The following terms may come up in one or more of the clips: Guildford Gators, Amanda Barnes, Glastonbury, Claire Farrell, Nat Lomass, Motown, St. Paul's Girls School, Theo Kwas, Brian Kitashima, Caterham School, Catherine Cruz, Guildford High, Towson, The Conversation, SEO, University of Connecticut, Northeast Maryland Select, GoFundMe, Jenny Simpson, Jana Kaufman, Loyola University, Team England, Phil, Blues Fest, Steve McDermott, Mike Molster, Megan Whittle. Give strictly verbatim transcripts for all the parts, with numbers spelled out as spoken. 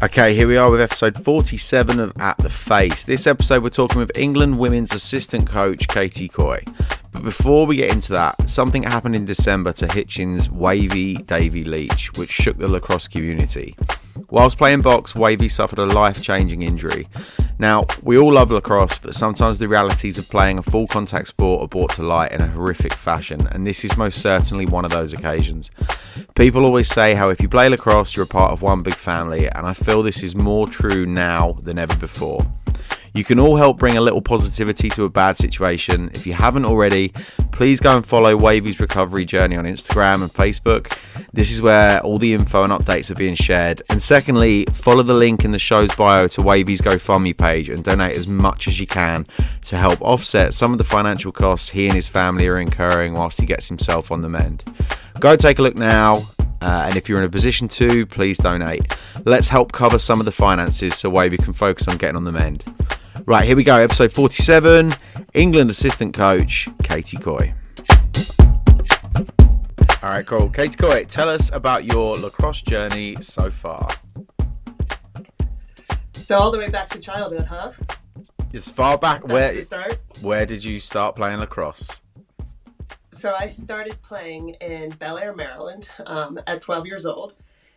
Okay, here we are with episode forty-seven of At The Face. This episode we're talking with England women's assistant coach Katie Koi. But before we get into that, something happened in December to Hitchin's Wavy Davy Leach, which shook the lacrosse community. Whilst playing box, Wavy suffered a life-changing injury. Now, we all love lacrosse, but sometimes the realities of playing a full contact sport are brought to light in a horrific fashion, and this is most certainly one of those occasions. People always say how if you play lacrosse, you're a part of one big family, and I feel this is more true now than ever before. You can all help bring a little positivity to a bad situation. If you haven't already, please go and follow Wavy's recovery journey on Instagram and Facebook. This is where all the info and updates are being shared. And secondly, follow the link in the show's bio to Wavy's GoFundMe page and donate as much as you can to help offset some of the financial costs he and his family are incurring whilst he gets himself on the mend. Go take a look now. Uh, and if you're in a position to, please donate. Let's help cover some of the finances so Wavy can focus on getting on the mend. Right, here we go, episode forty-seven, England assistant coach Katie Koi. All right, cool. Katie Koi, tell us about your lacrosse journey so far. So all the way back to childhood, huh? As far back, back where, start. where did you start playing lacrosse? So I started playing in Bel Air, Maryland um, at twelve years old.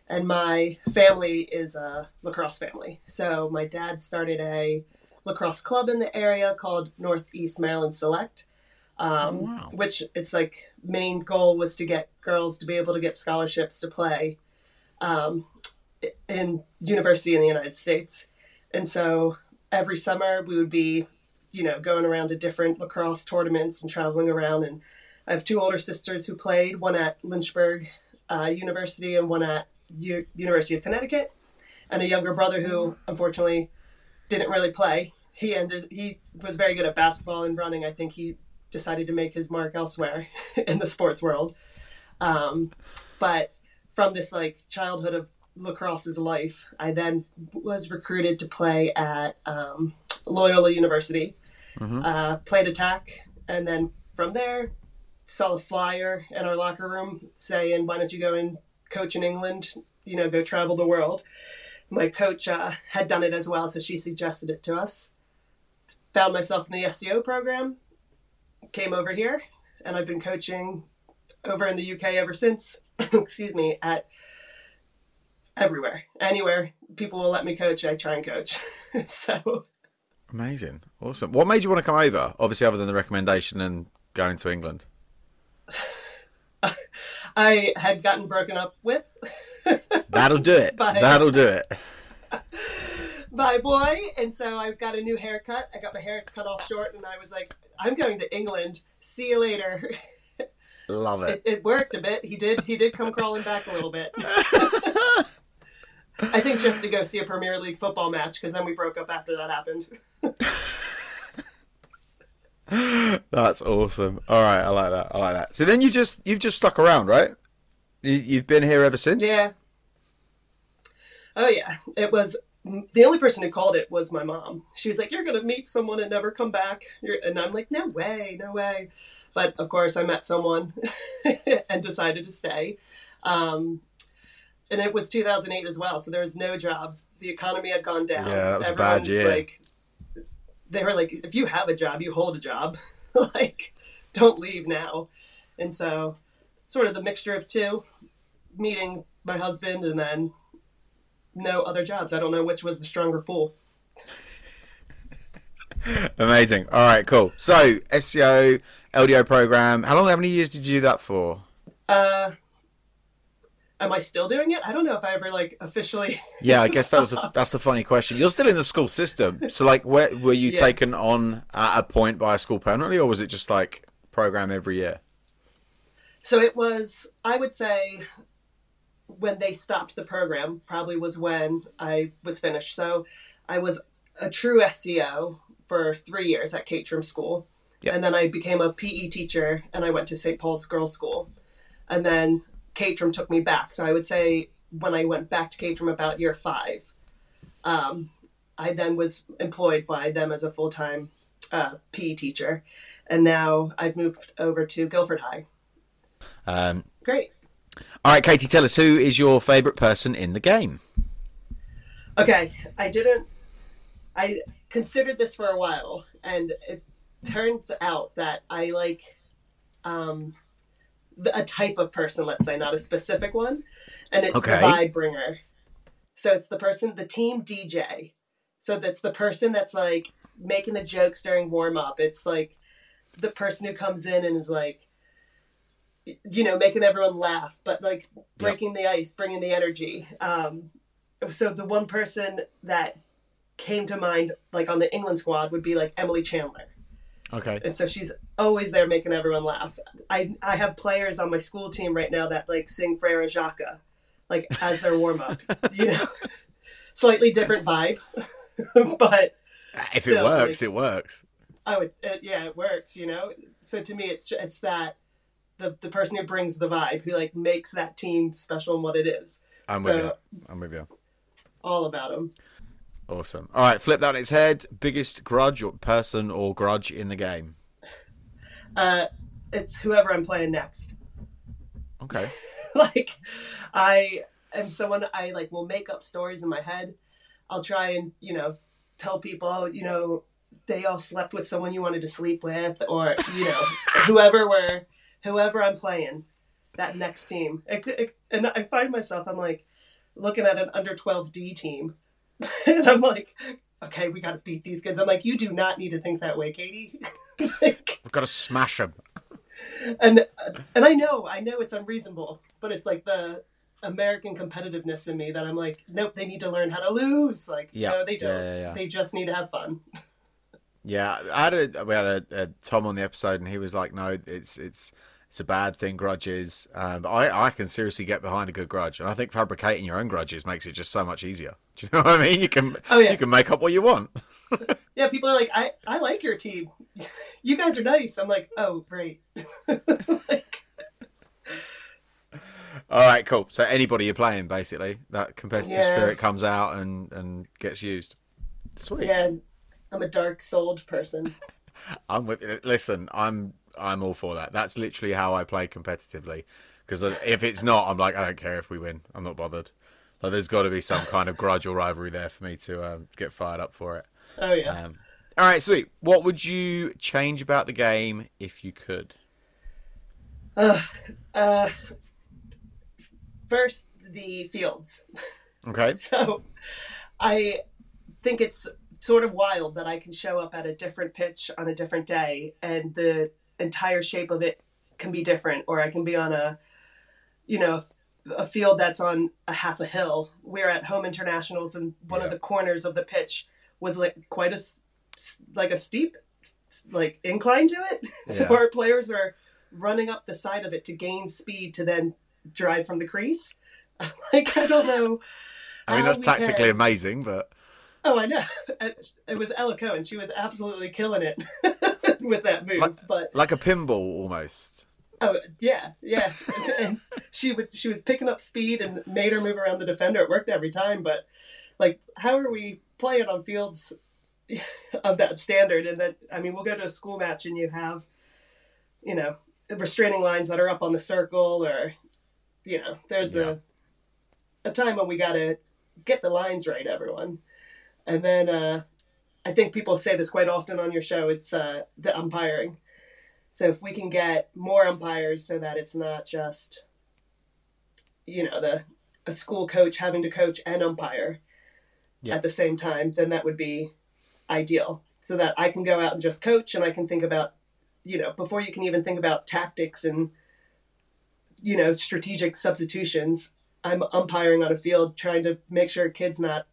And my family is a lacrosse family. So my dad started a lacrosse club in the area called Northeast Maryland Select, um, oh, wow. which it's like main goal was to get girls to be able to get scholarships to play um, in university in the United States. And so every summer we would be, you know, going around to different lacrosse tournaments and traveling around. And I have two older sisters who played, one at Lynchburg uh, University and one at U- University of Connecticut, and a younger brother who unfortunately didn't really play. He ended, he was very good at basketball and running. I think he decided to make his mark elsewhere in the sports world. Um, but from this like childhood of lacrosse's life, I then was recruited to play at um, Loyola University, mm-hmm. uh, played attack. And then from there, saw a flyer in our locker room saying, why don't you go and coach in England, you know, go travel the world. My coach uh, had done it as well, so she suggested it to us. Found myself in the S E O program, came over here, and I've been coaching over in the U K ever since, excuse me, at everywhere. Anywhere people will let me coach, I try and coach. So amazing. Awesome. What made you want to come over, obviously, other than the recommendation and going to England? I had gotten broken up with. That'll do it. By, That'll do it. By boy. And so I got a new haircut. I got my hair cut off short and I was like, I'm going to England. See you later. Love it. It, it worked a bit. He did. He did come crawling back a little bit. I think just to go see a Premier League football match, because then we broke up after that happened. That's awesome. All right. I like that. I like that. So then you just, you've just stuck around, right? You've been here ever since? Yeah. Oh, yeah. It was the only person who called it was my mom. She was like, you're going to meet someone and never come back. You're, and I'm like, no way, no way. But of course, I met someone and decided to stay. Um, and it was two thousand eight as well. So there was no jobs. The economy had gone down. Yeah, that was Everyone a bad year. Like, they were like, if you have a job, you hold a job. Like, don't leave now. And so sort of the mixture of two, meeting my husband and then no other jobs. I don't know which was the stronger pull. Amazing. All right, cool. So S E O, L D O program. How long, how many years did you do that for? Uh, am I still doing it? I don't know if I ever like officially. Yeah, I guess that was a, that's the funny question. You're still in the school system. So like, where were you yeah. taken on at a point by a school permanently, or was it just like program every year? So it was, I would say, when they stopped the program, probably was when I was finished. So I was a true S E O for three years at Caterham School. Yep. And then I became a P E teacher and I went to Saint Paul's Girls School. And then Caterham took me back. So I would say when I went back to Caterham about year five, um, I then was employed by them as a full-time uh, P E teacher. And now I've moved over to Guildford High. Um, Great. All right, Katie, tell us, who is your favorite person in the game? Okay, I didn't, I considered this for a while, and it turns out that I like um, a type of person, let's say, not a specific one, and it's okay. The vibe bringer. So it's the person, the team D J. So that's the person that's like making the jokes during warm up. It's like the person who comes in and is like, you know, making everyone laugh, but like breaking yep. the ice, bringing the energy. Um, so the one person that came to mind, like on the England squad, would be like Emily Chandler. Okay. And so she's always there making everyone laugh. I, I have players on my school team right now that like sing Frere Jacques, like as their warm up, you know, slightly different vibe, but if still, it works, like, it works. Oh, it, it, yeah, it works, you know? So to me, it's just that the, the person who brings the vibe, who like makes that team special and what it is. I'm so, with you. I'm with you. All about them. Awesome. All right, flip that on its head. Biggest grudge or person or grudge in the game? Uh, it's whoever I'm playing next. Okay. Like, I am someone, I like will make up stories in my head. I'll try and, you know, tell people, you know, they all slept with someone you wanted to sleep with, or, you know, whoever we're, whoever I'm playing, that next team. It, it, and I find myself, I'm like looking at an under twelve D team. And I'm like, okay, we got to beat these kids. I'm like, you do not need to think that way, Katie. Like, we've got to smash them. And, and I know, I know it's unreasonable, but it's like the American competitiveness in me that I'm like, nope, they need to learn how to lose. Like, yeah. No, they don't. Yeah, yeah, yeah. They just need to have fun. Yeah, I had a, we had a, a Tom on the episode, and he was like, "No, it's it's it's a bad thing, grudges." Um, I I can seriously get behind a good grudge, and I think fabricating your own grudges makes it just so much easier. Do you know what I mean? You can oh, yeah. you can make up what you want. Yeah, people are like, "I I like your team. You guys are nice." I'm like, "Oh, great." Like... All right, cool. So anybody you're playing, basically, that competitive yeah. spirit comes out and and gets used. Sweet. Yeah. I'm a dark-souled person. I'm with, listen. I'm I'm all for that. That's literally how I play competitively. Because if it's not, I'm like, I don't care if we win. I'm not bothered. Like, there's got to be some kind of grudge or rivalry there for me to um, get fired up for it. Oh yeah. Um, all right, sweet. What would you change about the game if you could? Uh, uh, first, the fields. Okay. So, I think it's sort of wild that I can show up at a different pitch on a different day and the entire shape of it can be different, or I can be on a, you know, a field that's on a half a hill. We're at home internationals, and one yeah. of the corners of the pitch was like quite a, like a steep, like incline to it. Yeah. So our players are running up the side of it to gain speed to then drive from the crease. I'm like, I don't know. I mean, that's tactically can. amazing, but... Oh, I know. It was Ella Cohen. She was absolutely killing it with that move. Like, but like a pinball almost. Oh, yeah, yeah. And she would she was picking up speed and made her move around the defender. It worked every time, but like, how are we playing on fields of that standard? And then, I mean, we'll go to a school match and you have, you know, restraining lines that are up on the circle, or, you know, there's yeah. a a time when we got to get the lines right, everyone. And then uh, I think people say this quite often on your show, it's uh, the umpiring. So if we can get more umpires so that it's not just, you know, the a school coach having to coach and umpire yeah. at the same time, then that would be ideal, so that I can go out and just coach, and I can think about, you know, before you can even think about tactics and, you know, strategic substitutions, I'm umpiring on a field trying to make sure a kid's not,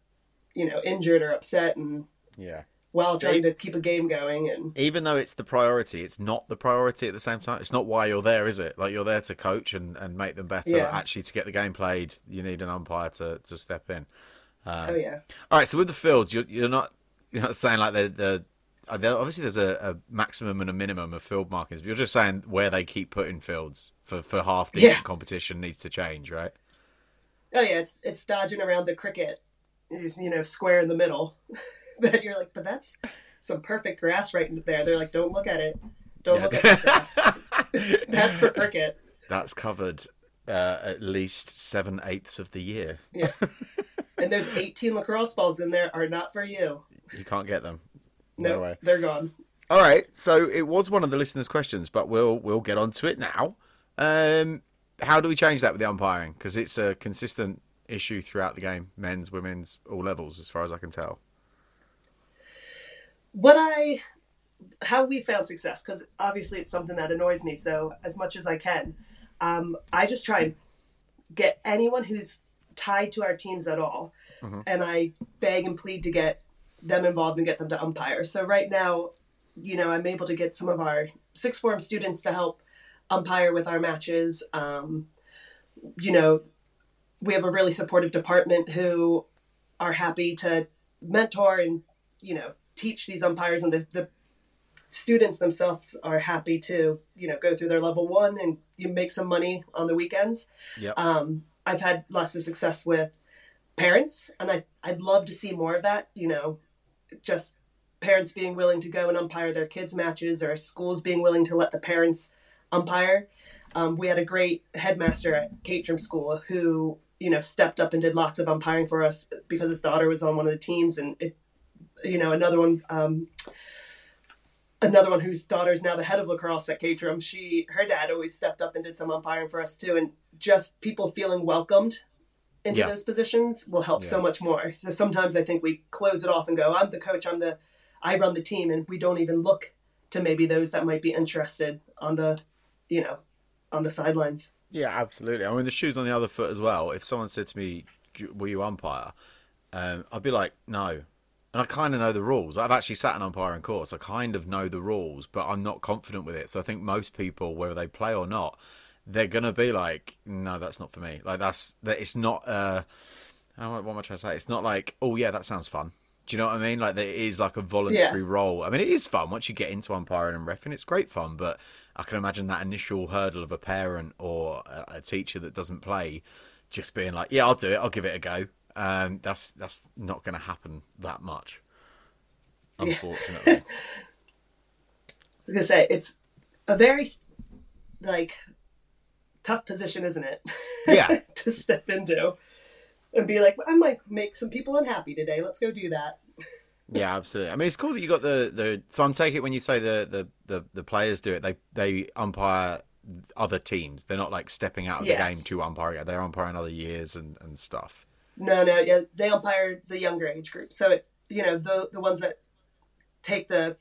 you know, injured or upset, and yeah, while trying to keep a game going. And even though it's the priority, it's not the priority at the same time. It's not why you're there, is it? Like, you're there to coach and, and make them better. Yeah. Actually, to get the game played, you need an umpire to, to step in. Um, oh yeah. All right. So with the fields, you're you're not you're not saying like the the obviously there's a, a maximum and a minimum of field markings, but you're just saying where they keep putting fields for for half decent yeah. competition needs to change, right? Oh yeah, it's it's dodging around the cricket, you know, square in the middle. That you're like, but that's some perfect grass right there. They're like, don't look at it. Don't yeah. look at the grass. That's for cricket. That's covered uh, at least seven eighths of the year. Yeah. And those eighteen lacrosse balls in there are not for you. You can't get them. No, nope, way. They're gone. All right. So it was one of the listeners' questions, but we'll we'll get on to it now. Um, how do we change that with the umpiring? Because it's a consistent issue throughout the game, men's, women's, all levels, as far as I can tell. What I, how we found success, because obviously it's something that annoys me. So as much as I can, um, I just try and get anyone who's tied to our teams at all. Mm-hmm. And I beg and plead to get them involved and get them to umpire. So right now, you know, I'm able to get some of our sixth form students to help umpire with our matches. Um, you know, we have a really supportive department who are happy to mentor and, you know, teach these umpires, and the, the students themselves are happy to, you know, go through their level one and you make some money on the weekends. Yep. Um, I've had lots of success with parents, and I, I'd love to see more of that, you know, just parents being willing to go and umpire their kids' matches, or schools being willing to let the parents umpire. Um, we had a great headmaster at Caterham School who, you know, stepped up and did lots of umpiring for us because his daughter was on one of the teams, and it, you know, another one, um, another one whose daughter is now the head of lacrosse at Caterham. She, her dad always stepped up and did some umpiring for us too. And just people feeling welcomed into yeah. those positions will help yeah. so much more. So sometimes I think we close it off and go, I'm the coach, I'm the, I run the team. And we don't even look to maybe those that might be interested on the, you know, on the sidelines. Yeah, absolutely. I mean, the shoe's on the other foot as well. If someone said to me, will you umpire? Um, I'd be like, no. And I kind of know the rules. I've actually sat an umpiring course. I kind of know the rules, but I'm not confident with it. So I think most people, whether they play or not, they're going to be like, no, that's not for me. Like, that's, that it's not, uh, what am I trying to say? It's not like, oh, yeah, that sounds fun. Do you know what I mean? Like, there is like a voluntary yeah. role. I mean, it is fun once you get into umpiring and reffing. It's great fun, but I can imagine that initial hurdle of a parent or a teacher that doesn't play just being like, yeah, I'll do it. I'll give it a go. Um, that's that's not going to happen that much, unfortunately. Yeah. I was going to say, it's a very, like, tough position, isn't it? Yeah. To step into and be like, well, I might make some people unhappy today. Let's go do that. Yeah, absolutely. I mean, it's cool that you got the, the so I'm taking it when you say the, the, the, the players do it, they, they umpire other teams. They're not, like, stepping out of yes. the game to umpire. They're umpiring other years and, and stuff. No, no, yeah, they umpire the younger age group. So, it, you know, the the ones that take the,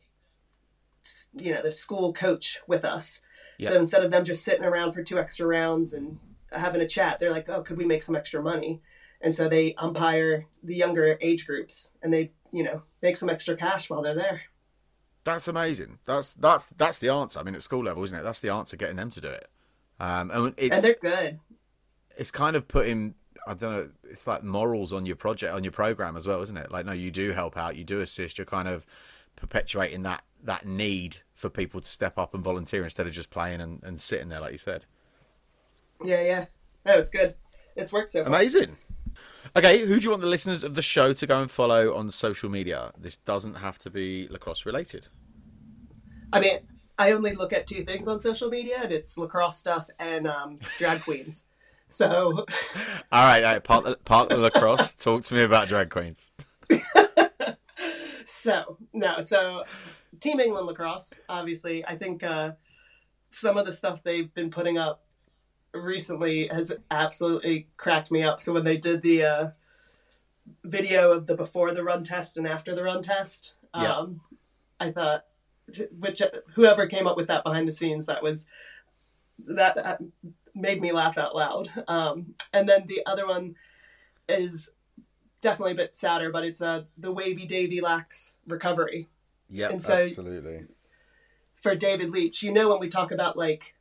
you know, the school coach with us. Yep. So instead of them just sitting around for two extra rounds and having a chat, they're like, oh, could we make some extra money? And so they umpire the younger age groups, and they, you know, make some extra cash while they're there. That's amazing. That's that's that's the answer. I mean, at school level, isn't it? That's the answer, getting them to do it. Um, and, it's, and they're good. It's kind of putting... I don't know, it's like morals on your project, on your program as well, isn't it? Like, no, you do help out, you do assist, you're kind of perpetuating that, that need for people to step up and volunteer instead of just playing and, and sitting there, like you said. Yeah, yeah. No, it's good. It's worked so far. Amazing. Okay, who do you want the listeners of the show to go and follow on social media? This doesn't have to be lacrosse related. I mean, I only look at two things on social media, and it's lacrosse stuff and um, drag queens. So, all right, all right, park the, park the lacrosse. Talk to me about drag queens. so no, so Team England lacrosse. Obviously, I think uh, some of the stuff they've been putting up recently has absolutely cracked me up. So when they did the uh, video of the before the run test and after the run test, um, yeah. I thought, which whoever came up with that behind the scenes, that was that. Uh, made me laugh out loud. Um, and then the other one is definitely a bit sadder, but it's uh, the Wavy Davy Leach recovery. Yeah, so absolutely. For David Leach, you know, when we talk about like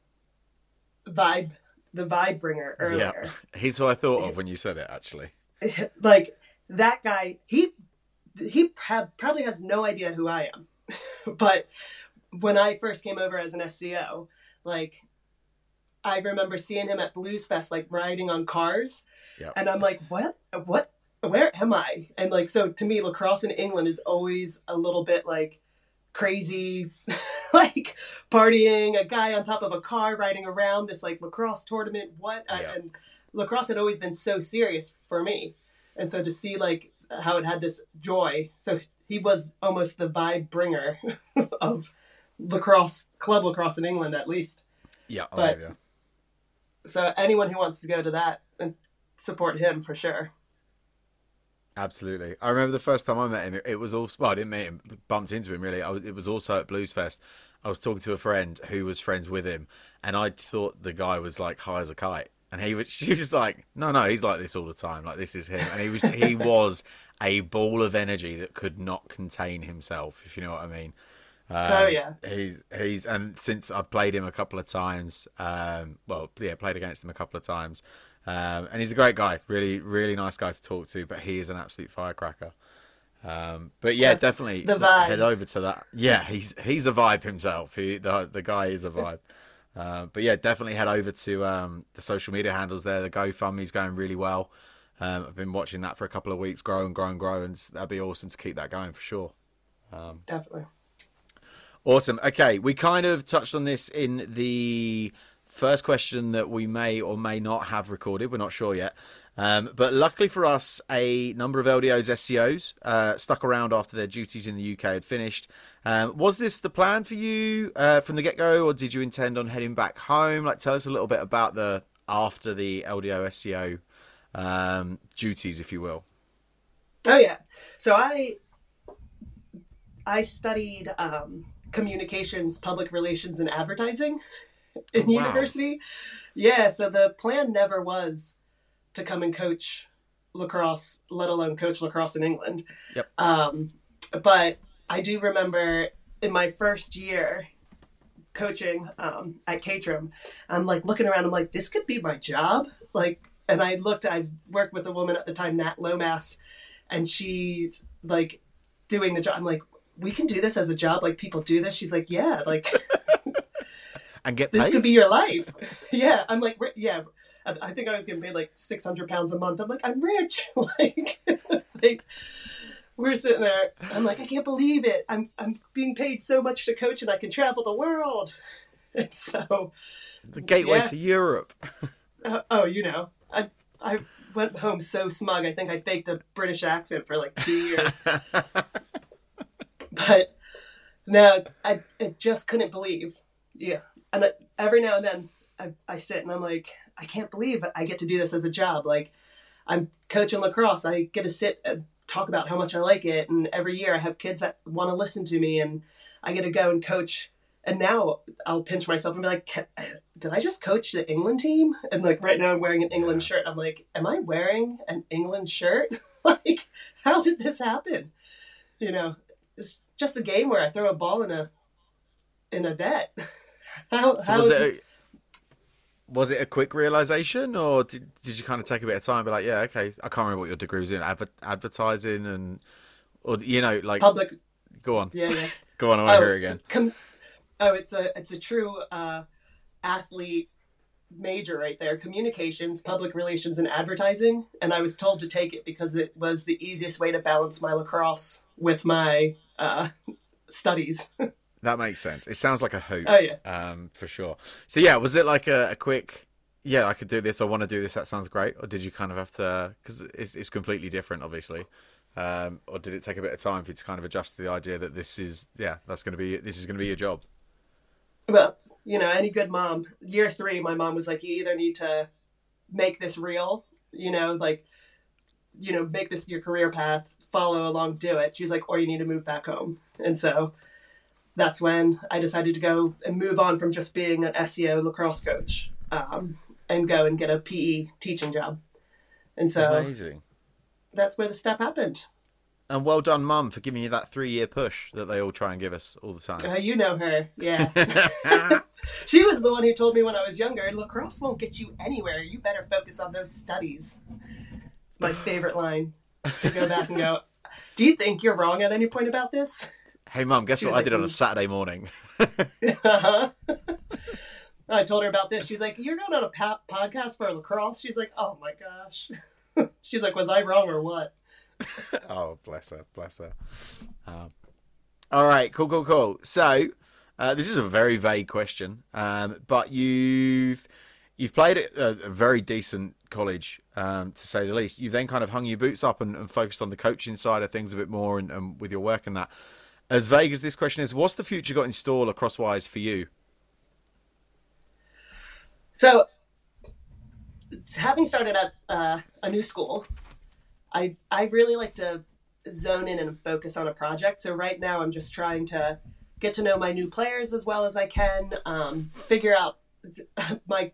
vibe, the vibe bringer earlier. Yeah, he's who I thought of when you said it, actually. Like that guy, he, he probably has no idea who I am. But when I first came over as an S E O, like, I remember seeing him at Blues Fest, like riding on cars. Yep. And I'm like, what, what, where am I? And like, so to me, lacrosse in England is always a little bit like crazy, like partying, a guy on top of a car riding around this like lacrosse tournament. What? Yep. I, and lacrosse had always been so serious for me. And so to see like how it had this joy. So he was almost the vibe bringer of lacrosse, club lacrosse in England, at least. Yeah. But, yeah. So anyone who wants to go to that and support him for sure. Absolutely. I remember the first time I met him, it, it was also, well, I didn't meet him, bumped into him really. I was, it was also at Blues Fest. I was talking to a friend who was friends with him, and I thought the guy was like high as a kite. And he was, she was like, no, no, he's like this all the time. Like, this is him. And he was, he was a ball of energy that could not contain himself, if you know what I mean. Um, oh yeah. He's, he's, and since I've played him a couple of times, um, well, yeah, played against him a couple of times. Um, and he's a great guy, really, really nice guy to talk to, but he is an absolute firecracker. Um, but yeah, the, definitely the vibe. Head over to that. Yeah. He's, he's a vibe himself. He, the, the guy is a vibe. Uh, but yeah, definitely head over to um, the social media handles there. The GoFundMe's going really well. Um, I've been watching that for a couple of weeks, grow and grow and grow, and that'd be awesome to keep that going for sure. Um, definitely. Awesome. Okay, we kind of touched on this in the first question that we may or may not have recorded. We're not sure yet. Um, but luckily for us, a number of L D O's S E Os uh, stuck around after their duties in the U K had finished. Um, was this the plan for you uh, from the get-go, or did you intend on heading back home? Like, tell us a little bit about the after the L D O S E O um, duties, if you will. Oh yeah. So I I studied um, communications, public relations, and advertising in oh, wow. university. Yeah. So the plan never was to come and coach lacrosse, let alone coach lacrosse in England. Yep. Um, but I do remember in my first year coaching um, at Caterham, I'm like looking around, I'm like, this could be my job. Like, and I looked, I worked with a woman at the time, Nat Lomass, and she's like doing the job. I'm like, we can do this as a job. Like, people do this. She's like, yeah, like, and get paid. This could be your life. Yeah. I'm like, yeah. I think I was getting paid like six hundred pounds a month. I'm like, I'm rich. Like, like, we're sitting there. I'm like, I can't believe it. I'm I'm being paid so much to coach, and I can travel the world. And so, the gateway yeah. to Europe. Uh, oh, you know, I I went home so smug. I think I faked a British accent for like two years. But no, I, I just couldn't believe. Yeah, and I, every now and then I, I sit and I'm like, I can't believe I get to do this as a job. Like, I'm coaching lacrosse. I get to sit and talk about how much I like it. And every year I have kids that want to listen to me, and I get to go and coach. And now I'll pinch myself and be like, did I just coach the England team? And like, right now I'm wearing an England shirt. I'm like, am I wearing an England shirt? Like, how did this happen? You know, it's just a game where I throw a ball in a, in a net. How, so how is it this? Was it a quick realization, or did, did you kind of take a bit of time and be like, yeah, okay, I can't remember what your degree was in, adver- advertising and, or, you know, like... Public. Go on. Yeah, yeah. Go on, I want to oh, hear it again. Com- oh, it's a it's a true uh, athlete major right there. Communications, public relations, and advertising. And I was told to take it because it was the easiest way to balance my lacrosse with my uh, studies. That makes sense. It sounds like a hoop. Oh, yeah. Um, for sure. So, yeah, was it like a, a quick, yeah, I could do this, I want to do this, that sounds great? Or did you kind of have to, because it's, it's completely different, obviously. Um, or did it take a bit of time for you to kind of adjust to the idea that this is, yeah, that's going to be, this is going to be your job? Well, you know, any good mom, year three, my mom was like, you either need to make this real, you know, like, you know, make this your career path, follow along, do it. She's like, or you need to move back home. And so... that's when I decided to go and move on from just being an S E O lacrosse coach um, and go and get a P E teaching job. And so amazing. That's where the step happened. And well done, Mum, for giving you that three-year push that they all try and give us all the time. Uh, you know her, yeah. She was the one who told me when I was younger, lacrosse won't get you anywhere. You better focus on those studies. It's my favorite line, to go back and go, do you think you're wrong at any point about this? Hey, Mum, guess what like, I did on a Saturday morning? uh-huh. I told her about this. She's like, you're going on a po- podcast for lacrosse? She's like, oh, my gosh. She's like, was I wrong or what? Oh, bless her. Bless her. Um, all right. Cool, cool, cool. So uh, this is a very vague question, um, but you've You've played at a very decent college, um, to say the least. You've then kind of hung your boots up and, and focused on the coaching side of things a bit more, and, and with your work and that. As vague as this question is, what's the future got in store lacrosse-wise for you? So, having started at uh, a new school, I I really like to zone in and focus on a project. So right now I'm just trying to get to know my new players as well as I can, um, figure out my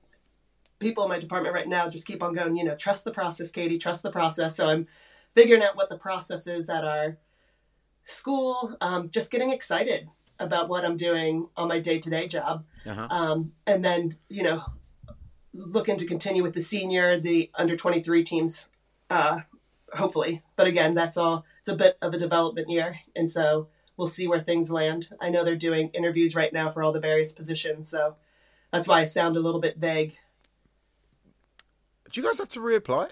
people in my department right now just keep on going, you know, trust the process, Katie, trust the process. So I'm figuring out what the process is at our school, um, just getting excited about what I'm doing on my day-to-day job. Uh-huh. Um, and then, you know, looking to continue with the senior, the under twenty-three teams, uh, hopefully. But again, that's all, it's a bit of a development year. And so we'll see where things land. I know they're doing interviews right now for all the various positions. So that's why I sound a little bit vague. Do you guys have to reapply?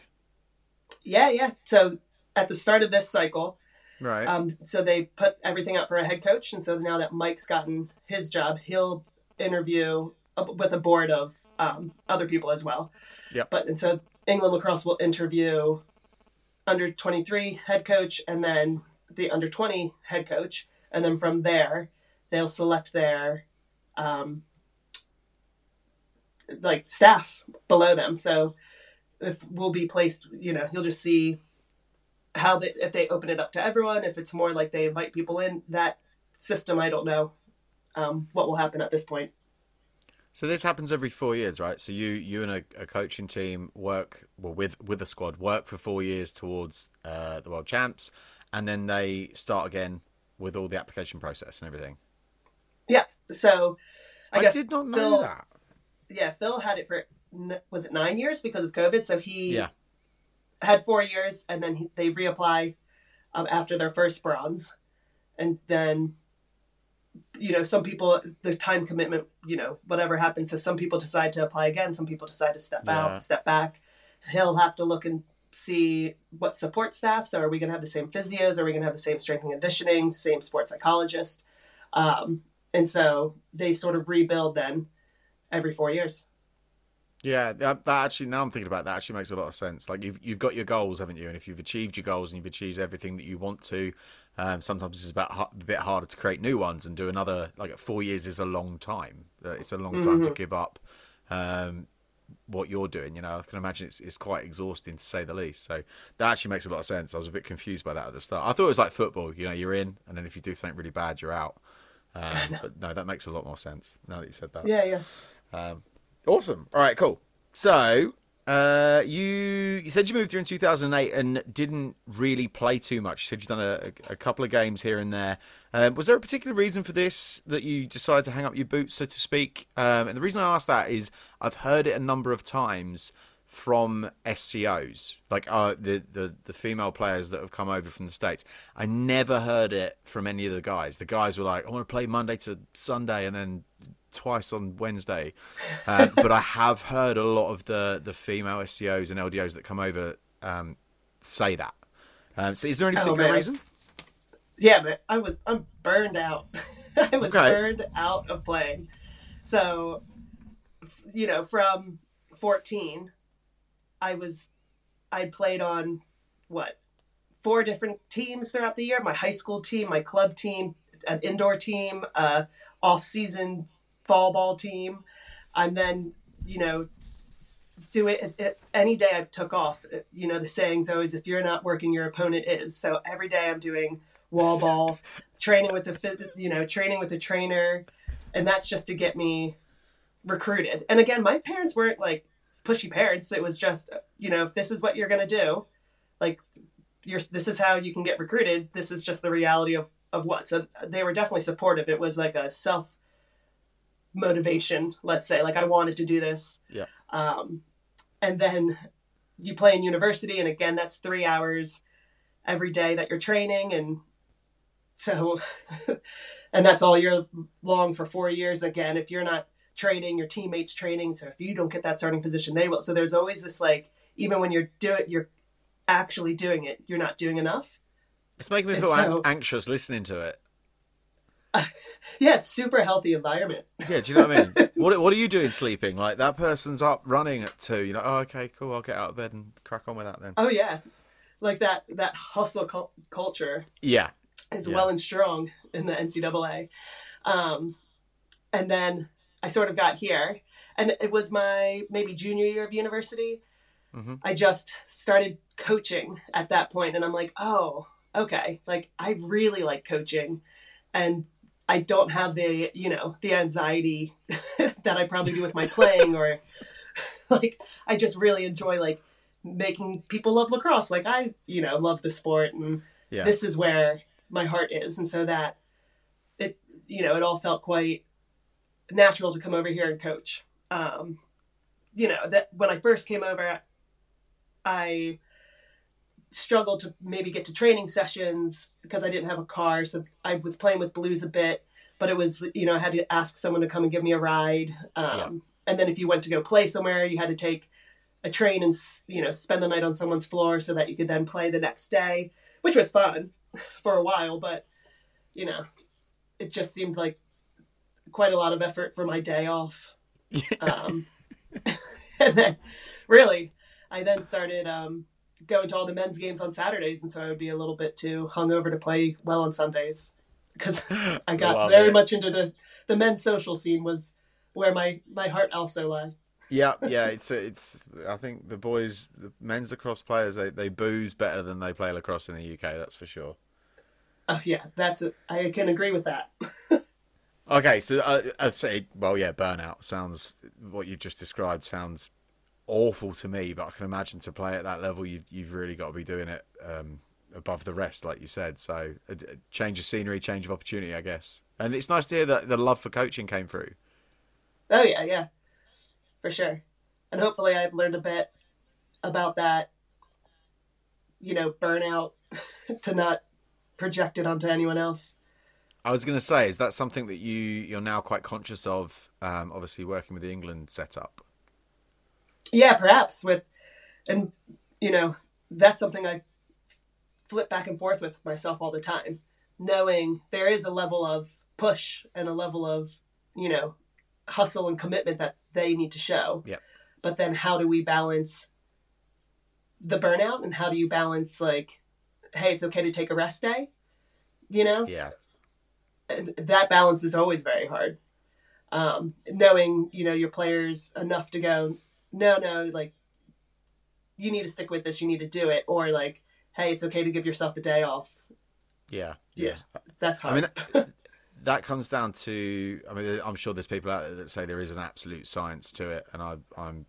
Yeah, yeah. So at the start of this cycle, right. Um, so they put everything up for a head coach. And so now that Mike's gotten his job, he'll interview with a board of um, other people as well. Yeah. But and so England Lacrosse will interview under twenty-three head coach and then the under twenty head coach. And then from there, they'll select their um, like staff below them. So if we'll be placed, you know, you'll just see how they, if they open it up to everyone, if it's more like they invite people in that system, I don't know um, what will happen at this point. So this happens every four years, right? So you, you and a, a coaching team work well with, with a squad, work for four years towards uh, the World Champs, and then they start again with all the application process and everything. Yeah. So I, I guess did not know Phil, that. Yeah. Phil had it for, was it nine years because of COVID? So he yeah. had four years and then he, they reapply um, after their first bronze. And then, you know, some people, the time commitment, you know, whatever happens. So some people decide to apply again. Some people decide to step yeah. out, step back. He'll have to look and see what support staff. So are we going to have the same physios? Are we going to have the same strength and conditioning, same sports psychologist? Um, and so they sort of rebuild then every four years. Yeah, that, that actually, now I'm thinking about that, actually makes a lot of sense. Like you've you've got your goals, haven't you? And if you've achieved your goals and you've achieved everything that you want to, um, sometimes it's about a bit harder to create new ones and do another. Like four years is a long time. It's a long time mm-hmm. to give up um, what you're doing. You know, I can imagine it's it's quite exhausting to say the least. So that actually makes a lot of sense. I was a bit confused by that at the start. I thought it was like football. You know, you're in, and then if you do something really bad, you're out. Um, but no, that makes a lot more sense now that you said that. Yeah, yeah. Um, Awesome. All right, cool. So uh, you you said you moved here in two thousand eight and didn't really play too much. You said you've done a, a couple of games here and there. Um, was there a particular reason for this that you decided to hang up your boots, so to speak? Um, and the reason I ask that is I've heard it a number of times from S C Os, like uh, the, the, the female players that have come over from the States. I never heard it from any of the guys. The guys were like, I want to play Monday to Sunday and then twice on Wednesday, uh, but I have heard a lot of the the female S C Os and L D Os that come over um say that. Um, so, is there any particular oh, reason? Yeah, but I was I'm burned out. I was okay. burned out of playing. So, you know, from fourteen, I was I played on what four different teams throughout the year: my high school team, my club team, an indoor team, uh, off season. Fall ball team. And then, you know, do it, it any day I took off. You know, the saying's always, if you're not working, your opponent is. So every day I'm doing wall ball, training with the, you know, training with the trainer. And that's just to get me recruited. And again, my parents weren't like pushy parents. It was just, you know, if this is what you're going to do, like you're, this is how you can get recruited. This is just the reality of, of what. So they were definitely supportive. It was like a self motivation, let's say, like I wanted to do this. Yeah. Um, and then you play in university. And again, that's three hours every day that you're training. And so, and that's all year long for four years. Again, if you're not training, your teammates training. So if you don't get that starting position, they will. So there's always this, like, even when you're doing, you're actually doing it, you're not doing enough. It's making me feel so, an- anxious listening to it. Yeah, it's super healthy environment. Yeah, do you know what I mean? What What are you doing sleeping? Like, that person's up running at two. You know, oh, okay, cool. I'll get out of bed and crack on with that then. Oh yeah, like that that hustle cul- culture. Yeah, is yeah. well and strong in the N C double A, um, and then I sort of got here, and it was my maybe junior year of university. Mm-hmm. I just started coaching at that point, and I'm like, oh, okay, like I really like coaching, and I don't have the, you know, the anxiety that I probably do with my playing, or like, I just really enjoy like making people love lacrosse. Like I, you know, love the sport, and yeah. this is where my heart is. And so that it, you know, it all felt quite natural to come over here and coach. Um, you know, that when I first came over, I struggled to maybe get to training sessions because I didn't have a car. So I was playing with Blues a bit, but it was, you know, I had to ask someone to come and give me a ride. Um, yeah. And then if you went to go play somewhere, you had to take a train and, you know, spend the night on someone's floor so that you could then play the next day, which was fun for a while. But, you know, it just seemed like quite a lot of effort for my day off. Yeah. Um, and then really, I then started, um, going to all the men's games on Saturdays, and so I would be a little bit too hungover to play well on Sundays, because I got Love very it. much into the the men's social scene was where my my heart also lay. Yeah, yeah, it's it's. I think the boys, the men's lacrosse players, they they booze better than they play lacrosse in the U K. That's for sure. Oh yeah, that's it. I can agree with that. Okay, so uh, I'd say, well, yeah, burnout sounds what you just described sounds. awful to me, but I can imagine to play at that level you've, you've really got to be doing it um above the rest, like you said. So a, a change of scenery, change of opportunity, I guess. And it's nice to hear that the love for coaching came through. Oh yeah, yeah, for sure. And hopefully I've learned a bit about that, you know, burnout to not project it onto anyone else. I was going to say, is that something that you you're now quite conscious of, um obviously working with the England setup? Yeah, perhaps with, and you know, that's something I flip back and forth with myself all the time, knowing there is a level of push and a level of, you know, hustle and commitment that they need to show. Yeah. But then how do we balance the burnout, and how do you balance like, hey, it's okay to take a rest day, you know? Yeah. That balance is always very hard. Um, knowing, you know, your players enough to go, no, no, like, you need to stick with this, you need to do it. Or like, hey, it's okay to give yourself a day off. Yeah. Yeah. yeah. That's hard. I mean, that, that comes down to, I mean, I'm sure there's people out there that say there is an absolute science to it, and I I'm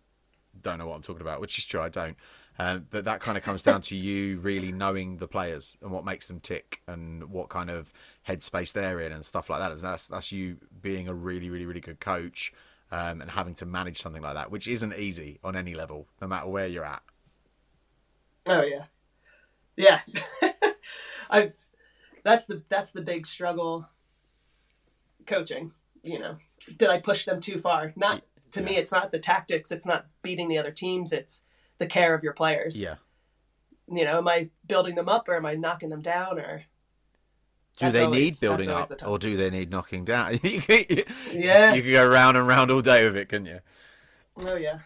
don't know what I'm talking about, which is true, I don't. Um, but that kind of comes down to you really knowing the players and what makes them tick and what kind of headspace they're in and stuff like that. And that's, that's you being a really, really, really good coach. Um, and having to manage something like that, which isn't easy on any level, no matter where you're at. Oh yeah, yeah. I that's the that's the big struggle. Coaching, you know, did I push them too far? Not to yeah. me. It's not the tactics. It's not beating the other teams. It's the care of your players. Yeah. You know, am I building them up, or am I knocking them down, or? Do that's they always, need building up the or do they need knocking down? you could, yeah. You could go round and round all day with it, couldn't you? Oh, yeah.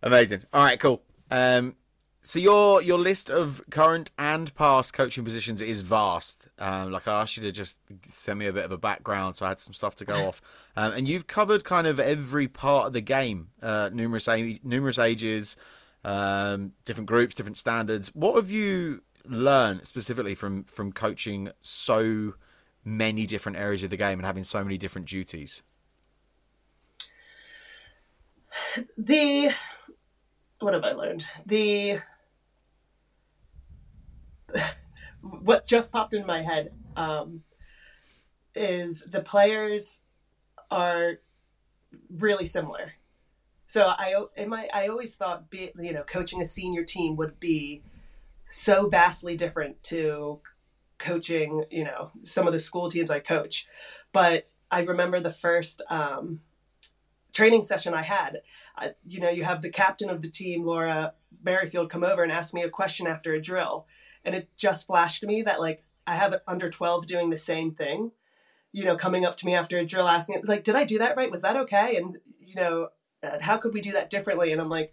Amazing. All right, cool. Um, so your your list of current and past coaching positions is vast. Um, like I asked you to just send me a bit of a background, so I had some stuff to go off. Um, and you've covered kind of every part of the game, uh, numerous, numerous ages, um, different groups, different standards. What have you... learn specifically from from coaching so many different areas of the game and having so many different duties? The what have I learned? The what just popped into my head um, is the players are really similar. So I in my I always thought be, you know coaching a senior team would be so vastly different to coaching, you know, some of the school teams I coach. But I remember the first um, training session I had, I, you know, you have the captain of the team, Laura Merrifield, come over and ask me a question after a drill. And it just flashed to me that like, I have under twelve doing the same thing, you know, coming up to me after a drill asking, like, did I do that right? Was that okay? And, you know, how could we do that differently? And I'm like,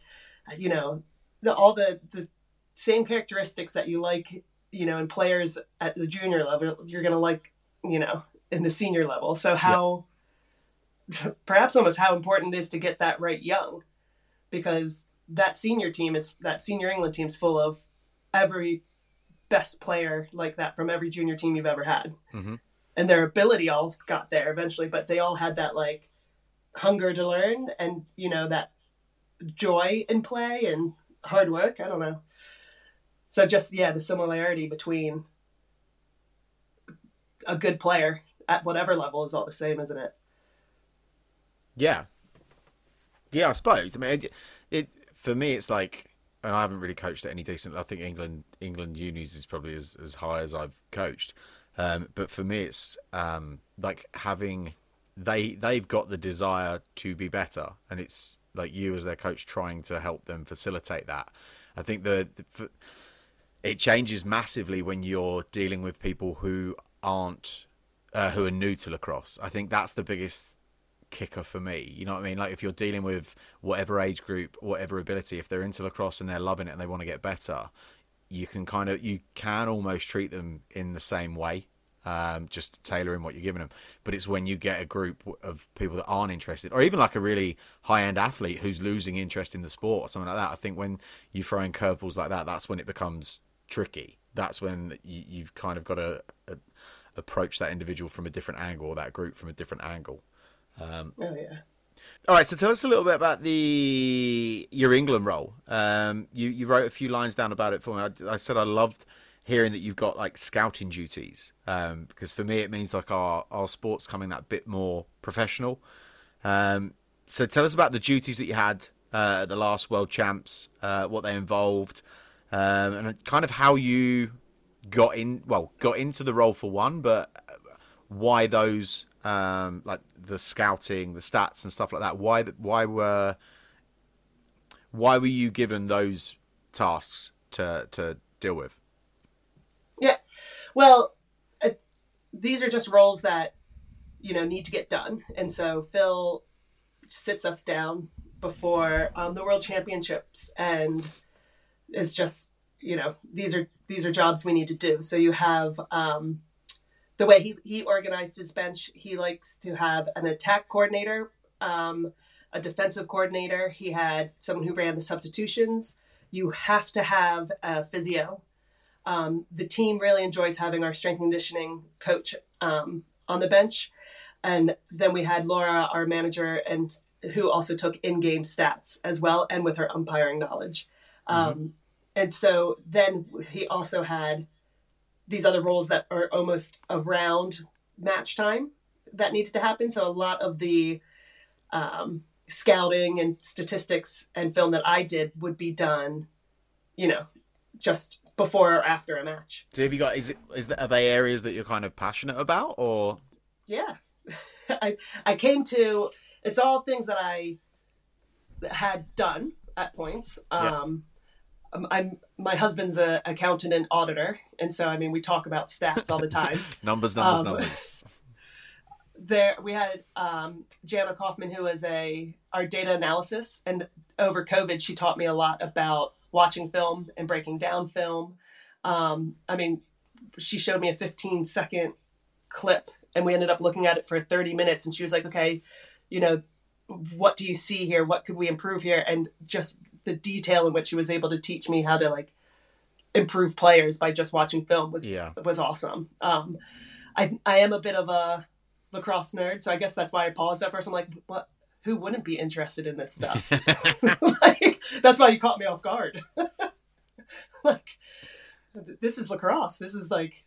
you know, the, all the, the same characteristics that you like, you know, in players at the junior level, you're going to like, you know, in the senior level. So how, yeah. perhaps almost how important it is to get that right young, because that senior team is, that senior England team's full of every best player like that from every junior team you've ever had. Mm-hmm. And their ability all got there eventually, but they all had that like hunger to learn and, you know, that joy in play and hard work. I don't know. So just, yeah, the similarity between a good player at whatever level is all the same, isn't it? Yeah. Yeah, I suppose. I mean, it, it for me, it's like, and I haven't really coached at any decent, I think England, England unis is probably as, as high as I've coached. Um, but for me, it's um, like having, they, they've got the desire to be better. And it's like you as their coach trying to help them facilitate that. I think the, the it changes massively when you're dealing with people who aren't, uh, who are new to lacrosse. I think that's the biggest kicker for me. You know what I mean? Like if you're dealing with whatever age group, whatever ability, if they're into lacrosse and they're loving it and they want to get better, you can kind of, you can almost treat them in the same way, um, just tailoring what you're giving them. But it's when you get a group of people that aren't interested, or even like a really high-end athlete who's losing interest in the sport or something like that. I think when you throw in curveballs like that, that's when it becomes tricky. That's when you, you've kind of got to uh, approach that individual from a different angle, or that group from a different angle. Um, oh, yeah. All right, so tell us a little bit about the your England role. Um, you, you wrote a few lines down about it for me. I, I said I loved hearing that you've got, like, scouting duties, um, because for me it means, like, our, our sport's coming that bit more professional. Um, so tell us about the duties that you had uh, at the last World Champs, uh, what they involved, um, and kind of how you got in, well, got into the role for one, but why those... um like the scouting, the stats and stuff like that, why why were why were you given those tasks to to deal with? Yeah, well, uh, these are just roles that, you know, need to get done. And so Phil sits us down before um, the World Championships and is just, you know, these are these are jobs we need to do. So you have um the way he, he organized his bench, he likes to have an attack coordinator, um, a defensive coordinator. He had someone who ran the substitutions. You have to have a physio. Um, the team really enjoys having our strength and conditioning coach um, on the bench. And then we had Laura, our manager, and who also took in-game stats as well, and with her umpiring knowledge. Um, mm-hmm. And so then he also had these other roles that are almost around match time that needed to happen. So a lot of the um, scouting and statistics and film that I did would be done, you know, just before or after a match. So have you got, is it, is there, are they areas that you're kind of passionate about or? Yeah, I, I came to, it's all things that I had done at points. Um, yeah. I'm my husband's a accountant and auditor, and so I mean we talk about stats all the time. numbers, numbers, um, numbers. There we had um, Jana Kaufman, who is a our data analysis, and over COVID she taught me a lot about watching film and breaking down film. Um, I mean, she showed me a fifteen second clip, and we ended up looking at it for thirty minutes, and she was like, "Okay, you know, what do you see here? What could we improve here?" And just the detail in which he was able to teach me how to like improve players by just watching film was, yeah. was awesome. Um, I, I am a bit of a lacrosse nerd. So I guess that's why I paused at first. I'm like, what, who wouldn't be interested in this stuff? Like, that's why you caught me off guard. Like, this is lacrosse. This is like,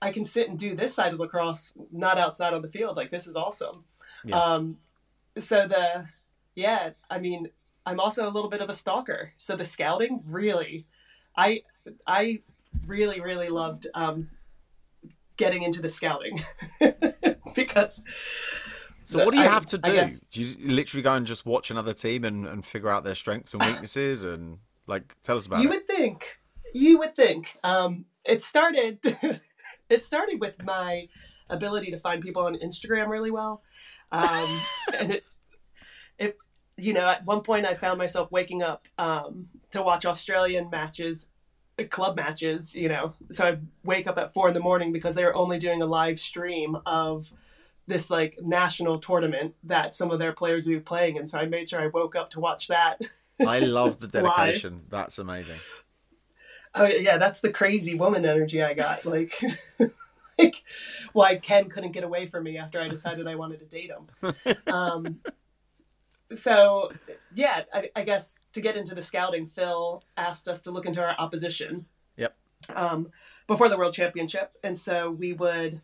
I can sit and do this side of lacrosse, not outside on the field. Like, this is awesome. Yeah. Um, so the, yeah, I mean, I'm also a little bit of a stalker. So the scouting, really, I I really, really loved um, getting into the scouting because. So what do you I, have to do? Guess, do you literally go and just watch another team and, and figure out their strengths and weaknesses and like, tell us about you it. You would think, you would think um, it started, it started with my, ability to find people on Instagram really well. Um, and it, it, you know, at one point I found myself waking up um, to watch Australian matches, club matches, you know, so I wake up at four in the morning because they were only doing a live stream of this like national tournament that some of their players would be playing. And so I made sure I woke up to watch that. I love the dedication. Live. That's amazing. Oh yeah. That's the crazy woman energy I got. Like, like why Ken couldn't get away from me after I decided I wanted to date him. Um, so yeah, I, I guess to get into the scouting, Phil asked us to look into our opposition. Yep. Um, before the World Championship. And so we would,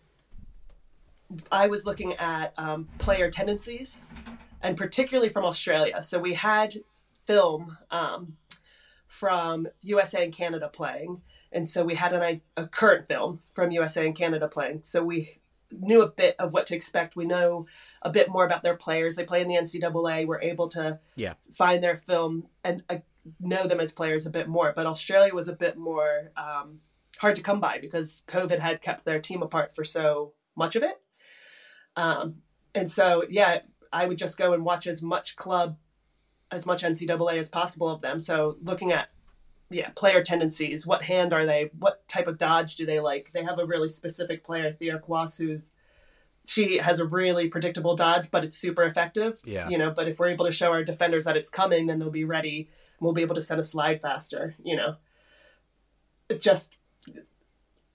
I was looking at um, player tendencies, and particularly from Australia. So we had film um, from U S A and Canada playing. And so we had an, a current film from U S A and Canada playing. So we knew a bit of what to expect. We know a bit more about their players. They play in the N C double A. We're able to yeah. find their film and uh, know them as players a bit more. But Australia was a bit more um, hard to come by because COVID had kept their team apart for so much of it. Um, and so, yeah, I would just go and watch as much club, as much N C double A as possible of them. So looking at, yeah, player tendencies, what hand are they? What type of dodge do they like? They have a really specific player, Theo Kwas, who's, she has a really predictable dodge, but it's super effective, yeah. you know, but if we're able to show our defenders that it's coming, then they'll be ready and we'll be able to send a slide faster, you know, just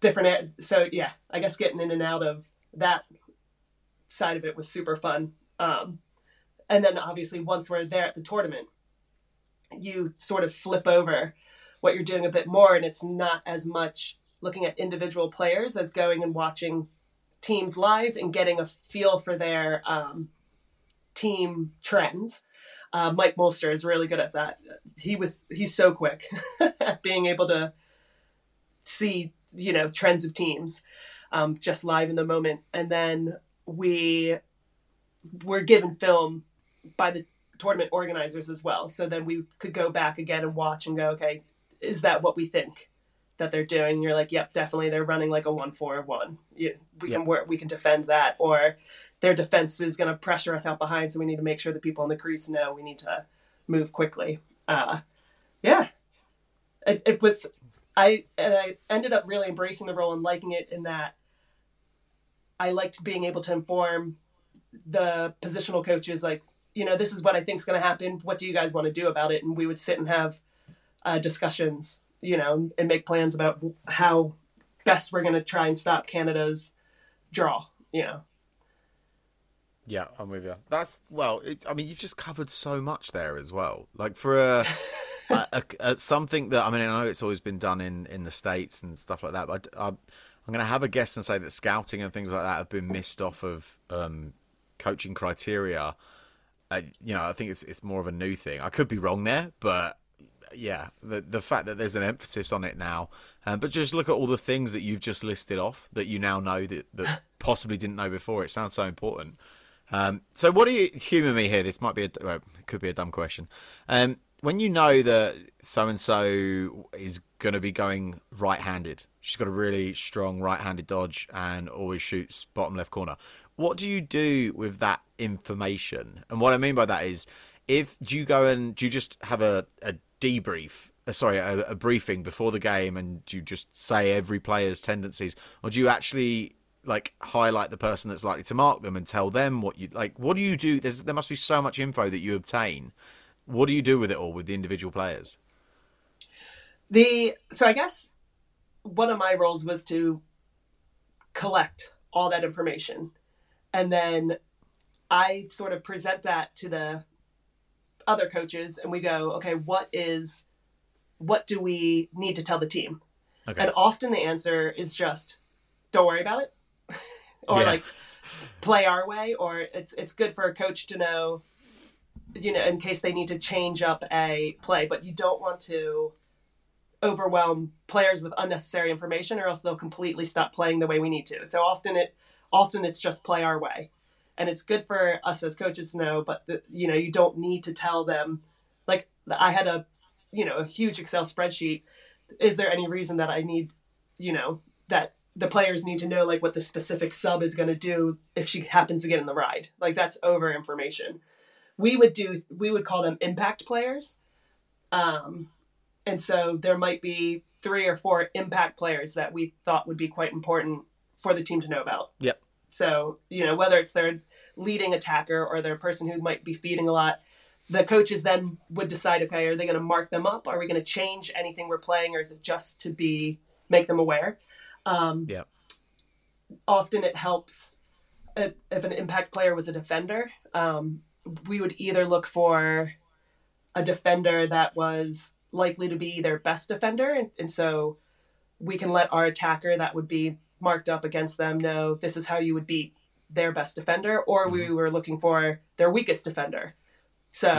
different. So yeah, I guess getting in and out of that side of it was super fun. Um, and then obviously once we're there at the tournament, you sort of flip over what you're doing a bit more. And it's not as much looking at individual players as going and watching teams live and getting a feel for their um, team trends. Uh, Mike Molster is really good at that. He was, he's so quick at being able to see, you know, trends of teams um, just live in the moment. And then we were given film by the tournament organizers as well. So then we could go back again and watch and go, okay, is that what we think that they're doing? And you're like, yep, definitely. They're running like a one, four, one. You, we yep. can work, we can defend that, or their defense is going to pressure us out behind. So we need to make sure the people in the crease know we need to move quickly. Uh, yeah, it, it was, I, and I ended up really embracing the role and liking it in that I liked being able to inform the positional coaches, like, you know, this is what I think is going to happen. What do you guys want to do about it? And we would sit and have uh, discussions, you know, and make plans about how best we're going to try and stop Canada's draw, you know? Yeah, I'm with you. That's, well, it, I mean, you've just covered so much there as well. Like for a, a, a, a something that, I mean, I know it's always been done in, in the States and stuff like that, but I, I I'm going to have a guess and say that scouting and things like that have been missed off of um, coaching criteria. Uh, you know, I think it's it's more of a new thing. I could be wrong there, but yeah, the the fact that there's an emphasis on it now. Um, but just look at all the things that you've just listed off that you now know that, that possibly didn't know before. It sounds so important. Um, so what do you, humour me here, this might be a, well, it could be a dumb question. Um, when you know that so-and-so is going to be going right-handed, she's got a really strong right-handed dodge and always shoots bottom left corner. What do you do with that information? And what I mean by that is, if do you go and do you just have a, a debrief, uh, sorry, a, a briefing before the game, and do you just say every player's tendencies, or do you actually like highlight the person that's likely to mark them and tell them what you like? What do you do? There's, there must be so much info that you obtain. What do you do with it all with the individual players? The so I guess. One of my roles was to collect all that information. And then I sort of present that to the other coaches and we go, okay, what is, what do we need to tell the team? Okay. And often the answer is just don't worry about it or yeah. like play our way, or it's, it's good for a coach to know, you know, in case they need to change up a play, but you don't want to overwhelm players with unnecessary information or else they'll completely stop playing the way we need to. So often it, often it's just play our way, and it's good for us as coaches to know, but the, you know, you don't need to tell them. Like I had a, you know, a huge Excel spreadsheet. Is there any reason that I need, you know, that the players need to know like what the specific sub is going to do if she happens to get in the ride. Like that's over information. We would do, we would call them impact players. Um, and so there might be three or four impact players that we thought would be quite important for the team to know about. Yep. So, you know, whether it's their leading attacker or their person who might be feeding a lot, the coaches then would decide, okay, are they going to mark them up? Are we going to change anything we're playing? Or is it just to be, make them aware? Um, yeah. Often it helps if, if an impact player was a defender. Um, we would either look for a defender that was likely to be their best defender. And, and so we can let our attacker that would be marked up against them know this is how you would beat their best defender, or mm-hmm. we were looking for their weakest defender. So,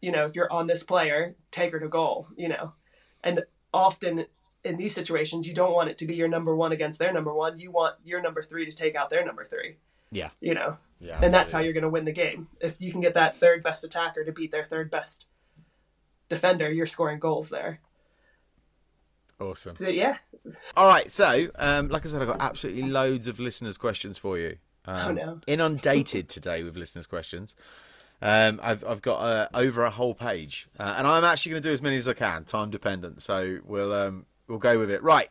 yeah. you know, if you're on this player, take her to goal, you know, and often in these situations, you don't want it to be your number one against their number one. You want your number three to take out their number three. Yeah. You know, yeah, and that's how you're going to win the game. If you can get that third best attacker to beat their third best defender, you're scoring goals there. Awesome. So, yeah. All right. So, um, like I said, I've got absolutely loads of listeners' questions for you. Um, oh, no. Inundated today with listeners' questions. Um, I've I've got uh, over a whole page, uh, and I'm actually going to do as many as I can, time dependent. So we'll um, we'll go with it. Right,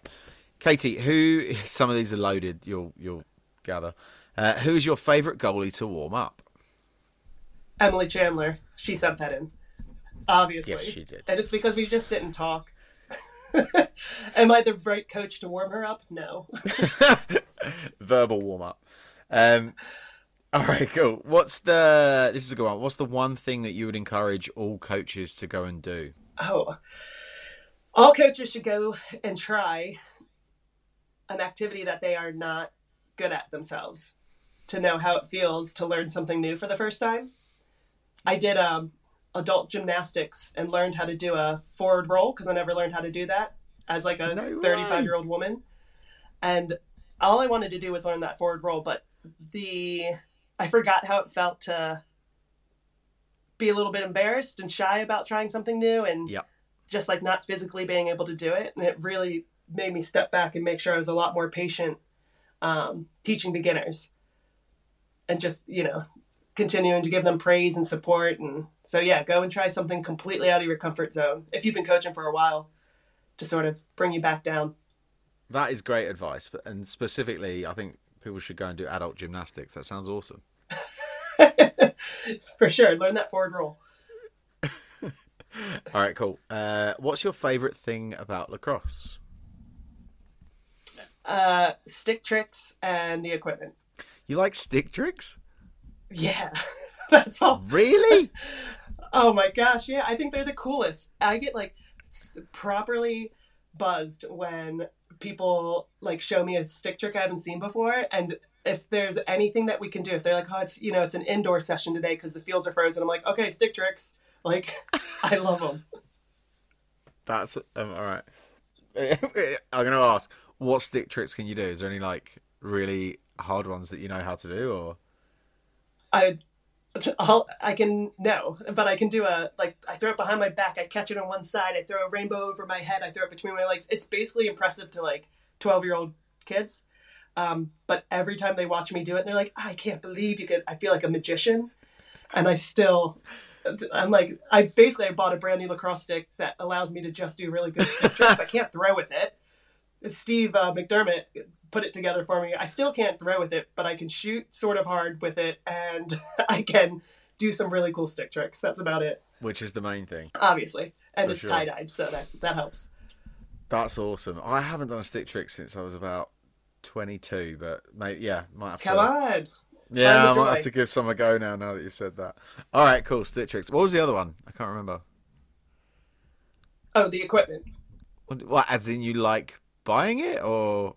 Katie. Who? Some of these are loaded. You'll you'll gather. Uh, who is your favourite goalie to warm up? Emily Chandler. She subbed that in. Obviously, yes, she did. And it's because we just sit and talk. Am I the right coach to warm her up? No. Verbal warm up. Um, all right, cool. What's the, this is a good one. What's the one thing that you would encourage all coaches to go and do? Oh, all coaches should go and try an activity that they are not good at themselves to know how it feels to learn something new for the first time. I did um, adult gymnastics and learned how to do a forward roll because I never learned how to do that as like a no thirty-five-year-old woman. And all I wanted to do was learn that forward roll, but the I forgot how it felt to be a little bit embarrassed and shy about trying something new and yep. just like not physically being able to do it. And it really made me step back and make sure I was a lot more patient um, teaching beginners and just, you know, continuing to give them praise and support. And so, yeah, go and try something completely out of your comfort zone. If you've been coaching for a while, to sort of bring you back down. That is great advice. And specifically, I think people should go and do adult gymnastics. That sounds awesome. For sure. Learn that forward roll. All right, cool. Uh, what's your favorite thing about lacrosse? Uh, stick tricks and the equipment. You like stick tricks? Yeah, that's all. Really? Oh my gosh. Yeah. I think they're the coolest. I get like properly buzzed when people like show me a stick trick I haven't seen before. And if there's anything that we can do, if they're like, oh, it's, you know, it's an indoor session today because the fields are frozen. I'm like, okay, stick tricks. Like, I love them. That's um, all right. I'm going to ask, what stick tricks can you do? Is there any like really hard ones that you know how to do or? I I'll, I can, no, but I can do a, like, I throw it behind my back, I catch it on one side, I throw a rainbow over my head, I throw it between my legs. It's basically impressive to, like, twelve-year-old kids, um, but every time they watch me do it, they're like, I can't believe you could, I feel like a magician, and I still, I'm like, I basically, I bought a brand new lacrosse stick that allows me to just do really good stick tricks. I can't throw with it. Steve uh, McDermott put it together for me. I still can't throw with it, but I can shoot sort of hard with it, and I can do some really cool stick tricks. That's about it. Which is the main thing. Obviously. And for it's sure. Tie-dyed, so that, that helps. That's awesome. I haven't done a stick trick since I was about twenty-two, but maybe, yeah, might have to. Come on. Yeah, I might have to give some a go now, now that you've said that. All right, cool, stick tricks. What was the other one? I can't remember. Oh, the equipment. What, as in you like buying it or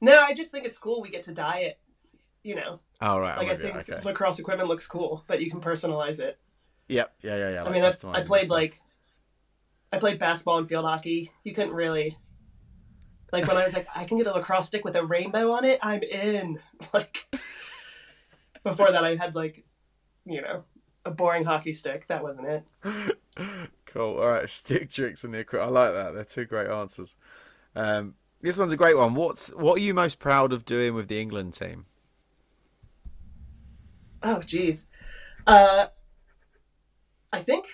no? I just think it's cool we get to dye it, you know. Oh right, like I think okay. Lacrosse equipment looks cool that you can personalize it. Yep, yeah, yeah, yeah. Like I mean, I, I played like I played basketball and field hockey. You couldn't really like when I was like I can get a lacrosse stick with a rainbow on it. I'm in. Like before that, I had like you know a boring hockey stick. That wasn't it. Cool. All right, stick tricks and the equipment. I like that. They're two great answers. Um, This one's a great one. What's what are you most proud of doing with the England team? Oh, geez. Uh, I think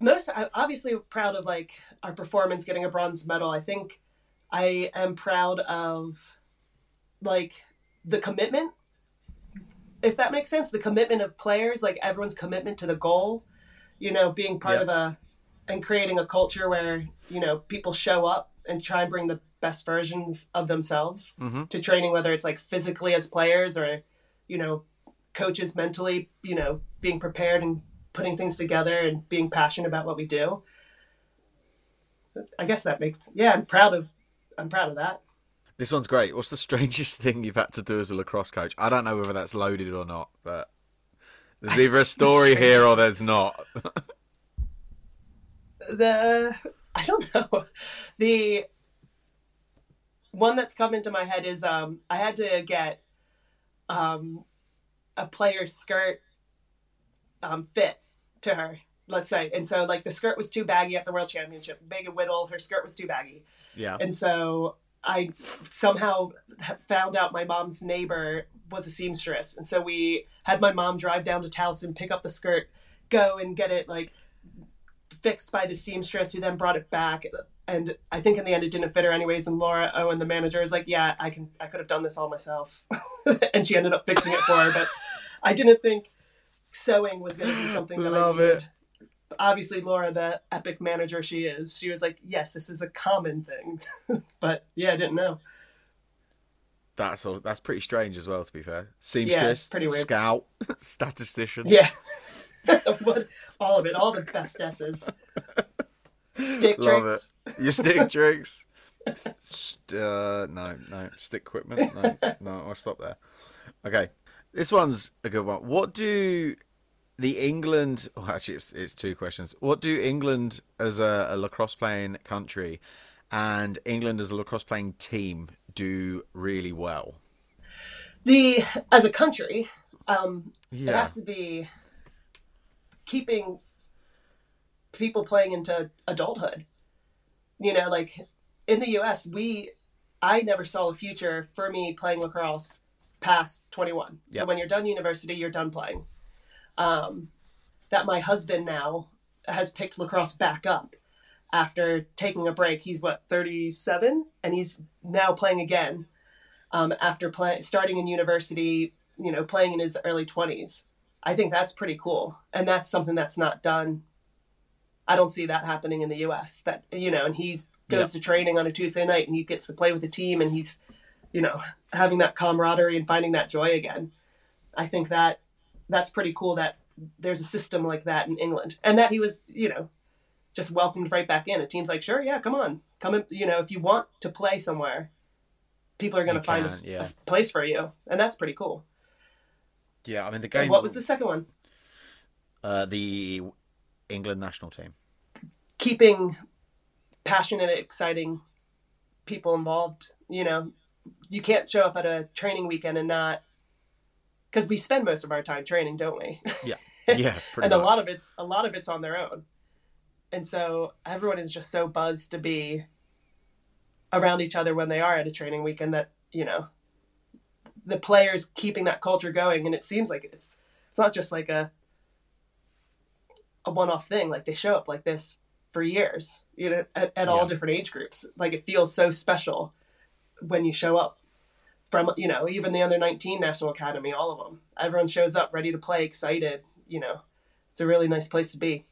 most, I'm obviously proud of like our performance, getting a bronze medal. I think I am proud of like the commitment, if that makes sense, the commitment of players, like everyone's commitment to the goal, you know, being part yeah. of a, and creating a culture where, you know, people show up and try and bring the best versions of themselves mm-hmm. to training, whether it's like physically as players or, you know, coaches mentally, you know, being prepared and putting things together and being passionate about what we do. I guess that makes, yeah, I'm proud of, I'm proud of that. This one's great. What's the strangest thing you've had to do as a lacrosse coach? I don't know whether that's loaded or not, but there's either a story here or there's not. The, I don't know. The one that's come into my head is um, I had to get um, a player's skirt um, fit to her, let's say. And so like the skirt was too baggy at the World Championship. Megan Whittle, her skirt was too baggy. Yeah. And so I somehow found out my mom's neighbor was a seamstress. And so we had my mom drive down to Towson, pick up the skirt, go and get it like fixed by the seamstress, who then brought it back. And I think in the end it didn't fit her anyways. And Laura Owen, the manager, is like, yeah, I can, I could have done this all myself. And she ended up fixing it for her. But I didn't think sewing was going to be something that Love I needed. It. Obviously, Laura, the epic manager she is, she was like, yes, this is a common thing. But yeah, I didn't know. That's all. That's pretty strange as well, to be fair. Seamstress, yeah, pretty weird. Scout, statistician. Yeah. What, all of it, all the bestesses. Stick Love tricks. It. Your stick tricks. St- uh, no, no. Stick equipment. No, no, I'll stop there. Okay. This one's a good one. What do the England... Well, actually, it's, it's two questions. What do England as a, a lacrosse-playing country and England as a lacrosse-playing team do really well? The As a country, um, yeah. it has to be... keeping people playing into adulthood, you know, like in the U S we, I never saw a future for me playing lacrosse past twenty-one. Yep. So when you're done university, you're done playing. Um, that my husband now has picked lacrosse back up after taking a break. He's what, thirty-seven, and he's now playing again um, after play, starting in university, you know, playing in his early twenties. I think that's pretty cool. And that's something that's not done. I don't see that happening in the U S that, you know, and he's goes yeah. to training on a Tuesday night and he gets to play with the team and he's, you know, having that camaraderie and finding that joy again. I think that that's pretty cool that there's a system like that in England, and that he was, you know, just welcomed right back in. A team's like, sure. Yeah. Come on, come in. You know, if you want to play somewhere, people are going to find a, yeah. a place for you. And that's pretty cool. Yeah, I mean, the game... And what was the second one? Uh, the England national team. Keeping passionate, exciting people involved. You know, you can't show up at a training weekend and not... Because we spend most of our time training, don't we? Yeah, yeah, pretty And much. a lot of it's a lot of it's on their own. And so everyone is just so buzzed to be around each other when they are at a training weekend that, you know... the players keeping that culture going. And it seems like it's, it's not just like a, a one-off thing. Like they show up like this for years, you know, at, at yeah. all different age groups. Like it feels so special when you show up from, you know, even the under nineteen National Academy, all of them, everyone shows up ready to play, excited, you know, it's a really nice place to be.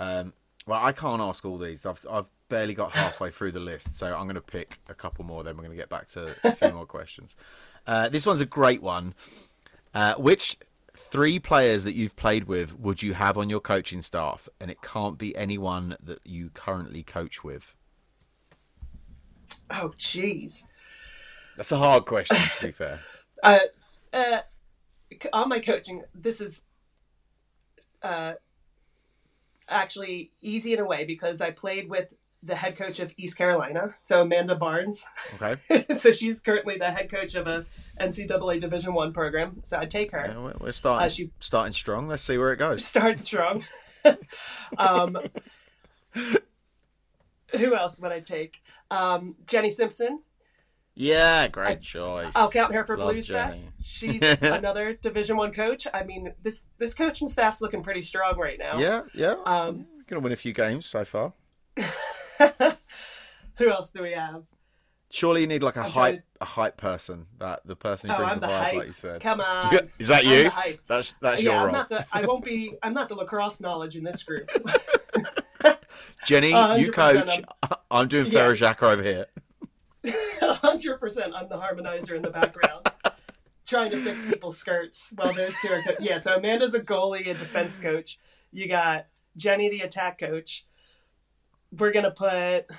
Um, well, I can't ask all these. I've, I've barely got halfway through the list. So I'm going to pick a couple more, then we're going to get back to a few more questions. Uh, this one's a great one. Uh, which three players that you've played with would you have on your coaching staff? And it can't be anyone that you currently coach with. Oh, geez. That's a hard question, to be fair. uh, uh, on my coaching, this is uh, actually easy in a way because I played with the head coach of East Carolina. So Amanda Barnes. Okay. So she's currently the head coach of a N C double A Division One program. So I take her. Yeah, we're starting, uh, she, starting strong. Let's see where it goes. Starting strong. um, Who else would I take? Um, Jenny Simpson. Yeah, great I, choice. I'll count her for Love Blues Fest. She's another Division One coach. I mean, this this coaching staff's looking pretty strong right now. Yeah, yeah. Um, We're going to win a few games so far. Who else do we have? Surely you need like a I'm hype to... a hype person, that the person who oh, brings I'm the, the hype, like you said. Come on. Is that you? That's that's yeah, your I'm role. Not the, I won't be I'm not the lacrosse knowledge in this group. Jenny, you coach. I'm, I'm doing yeah. Ferris Jacques over here. one hundred percent I'm the harmonizer in the background trying to fix people's skirts while those two are co- yeah, so Amanda's a goalie, a defense coach. You got Jenny the attack coach. We're going to put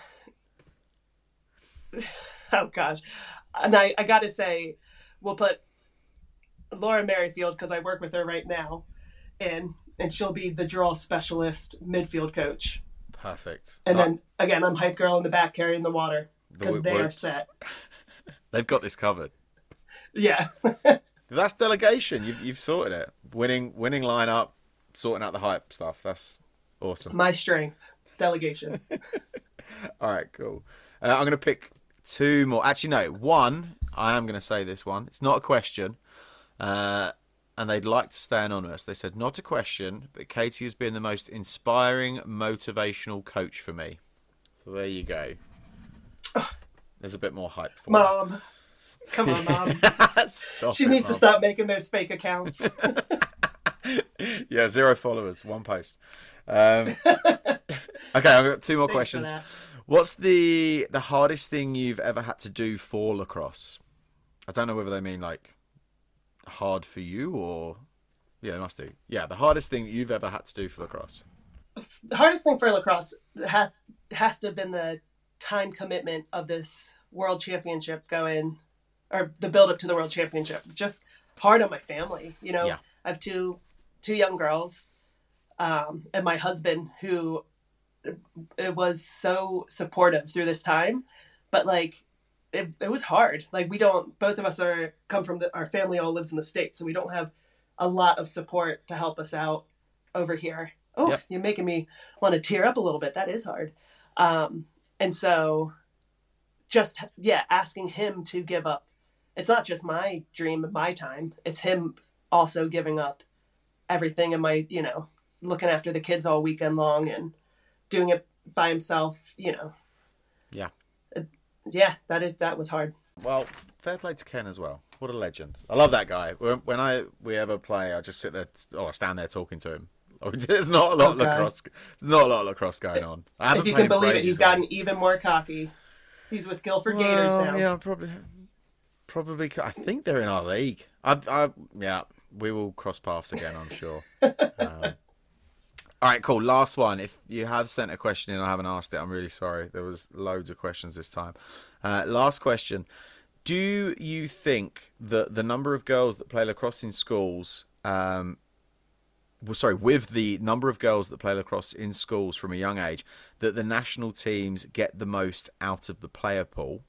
oh gosh, and I, I gotta say we'll put Laura Merrifield, because I work with her right now, in, and she'll be the draw specialist midfield coach. Perfect. And oh. then again, I'm hype girl in the back carrying the water, because they are set. They've got this covered. Yeah. That's delegation. You've, you've sorted it. Winning, winning lineup, sorting out the hype stuff. That's awesome. My strength, delegation. All right, cool. Uh, I'm going to pick two more. Actually, no, one. I am going to say this one. It's not a question. Uh, and they'd like to stay anonymous. They said, not a question, but Katie has been the most inspiring, motivational coach for me. So there you go. There's a bit more hype for Mom. Her. Come on, Mom. she it, needs Mom. to stop making those fake accounts. yeah, zero followers, one post. Um, okay, I've got two more Thanks questions. What's the the hardest thing you've ever had to do for lacrosse? I don't know whether they mean like hard for you or... Yeah, they must do. Yeah, the hardest thing you've ever had to do for lacrosse. The hardest thing for lacrosse has, has to have been the time commitment of this world championship going, or the build up to the world championship. Just hard on my family. You know, yeah. I have two, two young girls um, and my husband who... it was so supportive through this time, but like it, it was hard. Like we don't, both of us are come from the, our family all lives in the States. So we don't have a lot of support to help us out over here. Oh, yep. You're making me want to tear up a little bit. That is hard. Um, and so just, yeah, asking him to give up. It's not just my dream and my time. It's him also giving up everything. And my, you know, looking after the kids all weekend long and, doing it by himself, you know. Yeah. Uh, yeah, that is that was hard. Well, fair play to Ken as well. What a legend. I love that guy. When, when I we ever play, I just sit there, oh, I stand there talking to him. Oh, there's not a lot okay. of lacrosse. There's not a lot of lacrosse going on. I haven't if you can believe it, he's though. gotten even more cocky. He's with Guildford well, Gators now. Yeah, probably. Probably. I think they're in our league. I, I, yeah, we will cross paths again, I'm sure. um, All right, cool. Last one. If you have sent a question in, I haven't asked it. I'm really sorry. There was loads of questions this time. Uh, last question. Do you think that the number of girls that play lacrosse in schools, um, well, sorry, with the number of girls that play lacrosse in schools from a young age, that the national teams get the most out of the player pool?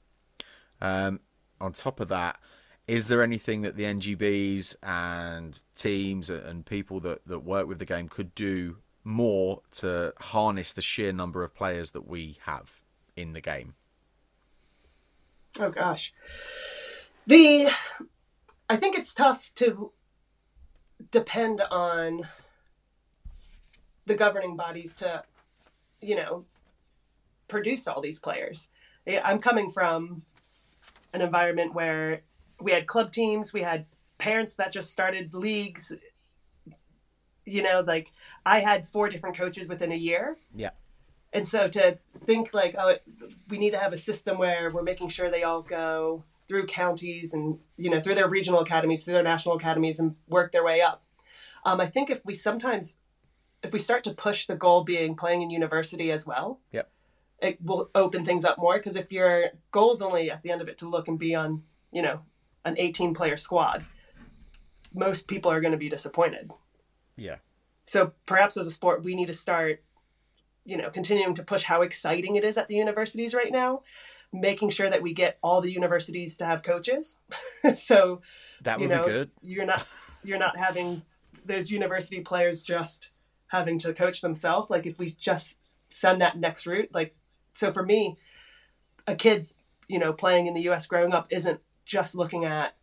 Um, on top of that, is there anything that the N G Bs and teams and people that, that work with the game could do more to harness the sheer number of players that we have in the game? Oh gosh. The, I think it's tough to depend on the governing bodies to, you know, produce all these players. I'm coming from an environment where we had club teams, we had parents that just started leagues. You know, like I had four different coaches within a year. Yeah. And so to think like, oh, we need to have a system where we're making sure they all go through counties and, you know, through their regional academies, through their national academies and work their way up. Um, I think if we sometimes, if we start to push the goal being playing in university as well, yep. it will open things up more. Because if your goal is only at the end of it to look and be on, you know, an eighteen player squad, most people are going to be disappointed. Yeah. So perhaps as a sport, we need to start, you know, continuing to push how exciting it is at the universities right now, making sure that we get all the universities to have coaches. so that would you know, be good. You're not, you're not having those university players just having to coach themselves. Like if we just send that next route, like So for me, a kid, you know, playing in the U S growing up isn't just looking at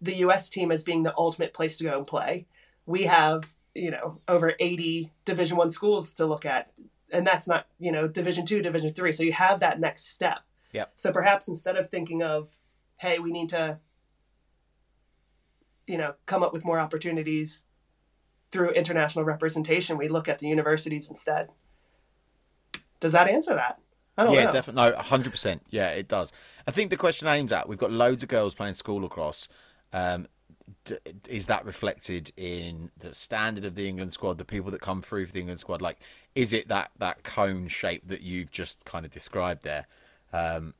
the U S team as being the ultimate place to go and play. We have, you know, over eighty Division One schools to look at. And that's not, you know, Division Two, Division Three. So you have that next step. Yep. So perhaps instead of thinking of, hey, we need to, you know, come up with more opportunities through international representation, we look at the universities instead. Does that answer that? I don't yeah, know. Yeah, definitely. No, one hundred percent. Yeah, it does. I think the question aims at, we've got loads of girls playing school lacrosse. Um, d- is that reflected in the standard of the England squad, the people that come through for the England squad? Like, is it that, that cone shape that you've just kind of described there? Um,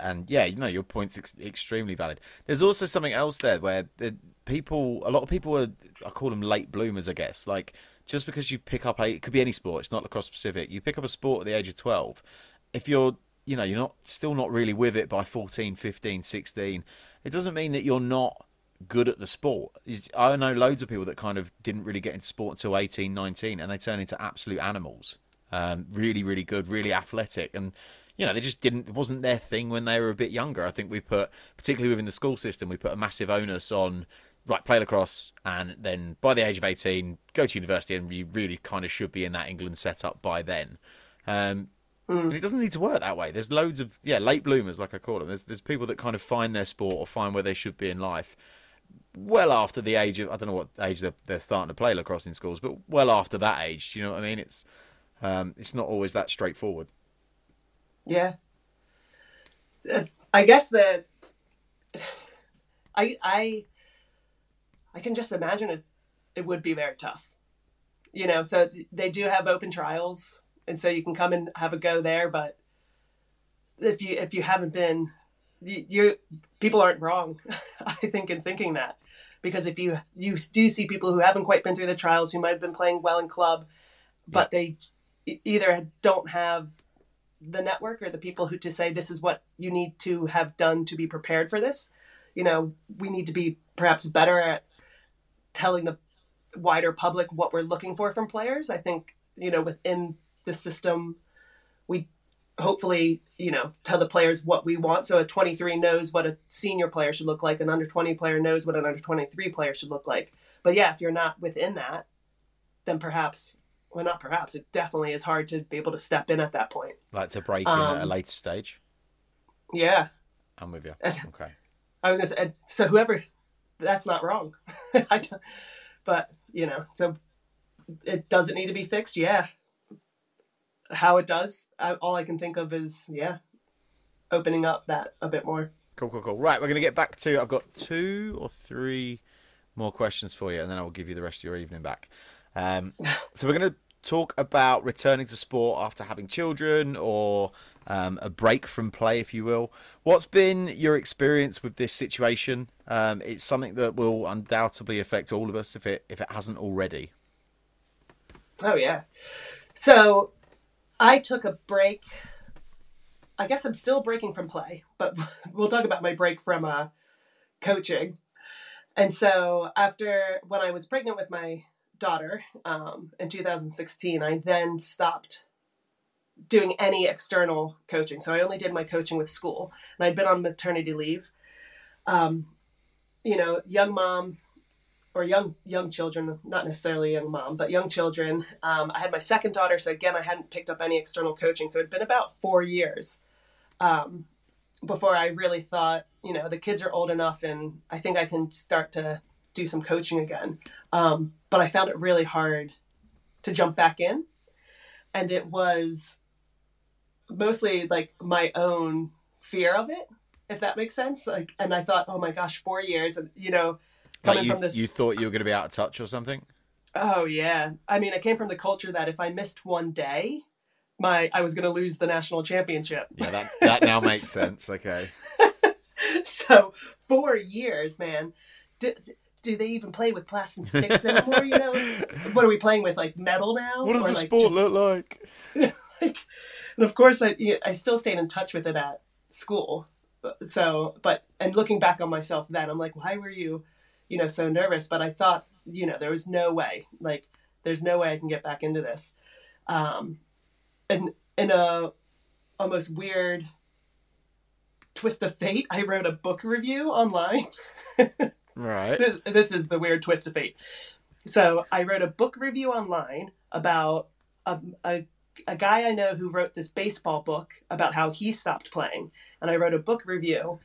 and yeah, you know, your point's ex- extremely valid. There's also something else there where the people, a lot of people are, I call them late bloomers, I guess. Like, just because you pick up a, it could be any sport, it's not lacrosse specific. You pick up a sport at the age of twelve. If you're, you know, you're not still not really with it by fourteen, fifteen, sixteen, it doesn't mean that you're not good at the sport. It's, I know loads of people that kind of didn't really get into sport until eighteen, nineteen, and they turn into absolute animals. Um, really, really good, really athletic. And, you know, they just didn't, it wasn't their thing when they were a bit younger. I think we put, particularly within the school system, we put a massive onus on, right, play lacrosse, and then by the age of eighteen, go to university, and you really kind of should be in that England setup by then. Um, mm. But it doesn't need to work that way. There's loads of, yeah, late bloomers, like I call them. There's, there's people that kind of find their sport or find where they should be in life well after the age of, I don't know what age they're, they're starting to play lacrosse in schools, but well after that age, you know what I mean? It's, um, it's not always that straightforward. Yeah. I guess that I I I can just imagine it, it would be very tough. You know, so they do have open trials, and so you can come and have a go there, but if you if you haven't been, you, you people aren't wrong, I think, in thinking that. Because if you you do see people who haven't quite been through the trials, who might have been playing well in club, but yeah. they either don't have the network or the people who to say, this is what you need to have done to be prepared for this. You know, we need to be perhaps better at telling the wider public what we're looking for from players. I think, you know, within the system, we hopefully, you know, tell the players what we want. So a twenty-three knows what a senior player should look like. An under twenty player knows what an under twenty-three player should look like. But yeah, if you're not within that, then perhaps, well, not perhaps, it definitely is hard to be able to step in at that point. Like to break in um, at a later stage? Yeah. I'm with you. Okay. I was going to say, so whoever, that's not wrong. I don't, but, you know, so it doesn't need to be fixed. Yeah. How it does, I, all I can think of is, yeah, opening up that a bit more. Cool, cool, cool. Right, we're going to get back to, I've got two or three more questions for you, and then I will give you the rest of your evening back. Um, so we're going to talk about returning to sport after having children, or um, a break from play, if you will. What's been your experience with this situation? Um, it's something that will undoubtedly affect all of us if it if it hasn't already. Oh, yeah. So I took a break. I guess I'm still breaking from play, but we'll talk about my break from uh, coaching. And so after, when I was pregnant with my daughter um, in two thousand sixteen, I then stopped doing any external coaching. So I only did my coaching with school, and I'd been on maternity leave. Um, you know, young mom or young, young children, not necessarily young mom, but young children. Um, I had my second daughter. So again, I hadn't picked up any external coaching. So it'd been about four years um, before I really thought, you know, the kids are old enough and I think I can start to do some coaching again. Um, but I found it really hard to jump back in. And it was mostly like my own fear of it, if that makes sense. Like, and I thought, oh my gosh, four years. And, you know, coming like you, from this, you thought you were going to be out of touch or something. Oh yeah. I mean, I came from the culture that if I missed one day, my, I was going to lose the national championship. Yeah. That, that now makes so, sense. Okay. So four years, man. D- Do they even play with plastic sticks anymore? You know, what are we playing with? Like metal now? What does or the like sport just look like? Like, and of course, I you know, I still stayed in touch with it at school. But, so, but and looking back on myself then, I'm like, why were you, you know, so nervous? But I thought, you know, there was no way. Like, there's no way I can get back into this. Um, and in a almost weird twist of fate, I wrote a book review online. Right. This, this is the weird twist of fate. So I wrote a book review online about a, a, a guy I know who wrote this baseball book about how he stopped playing. And I wrote a book review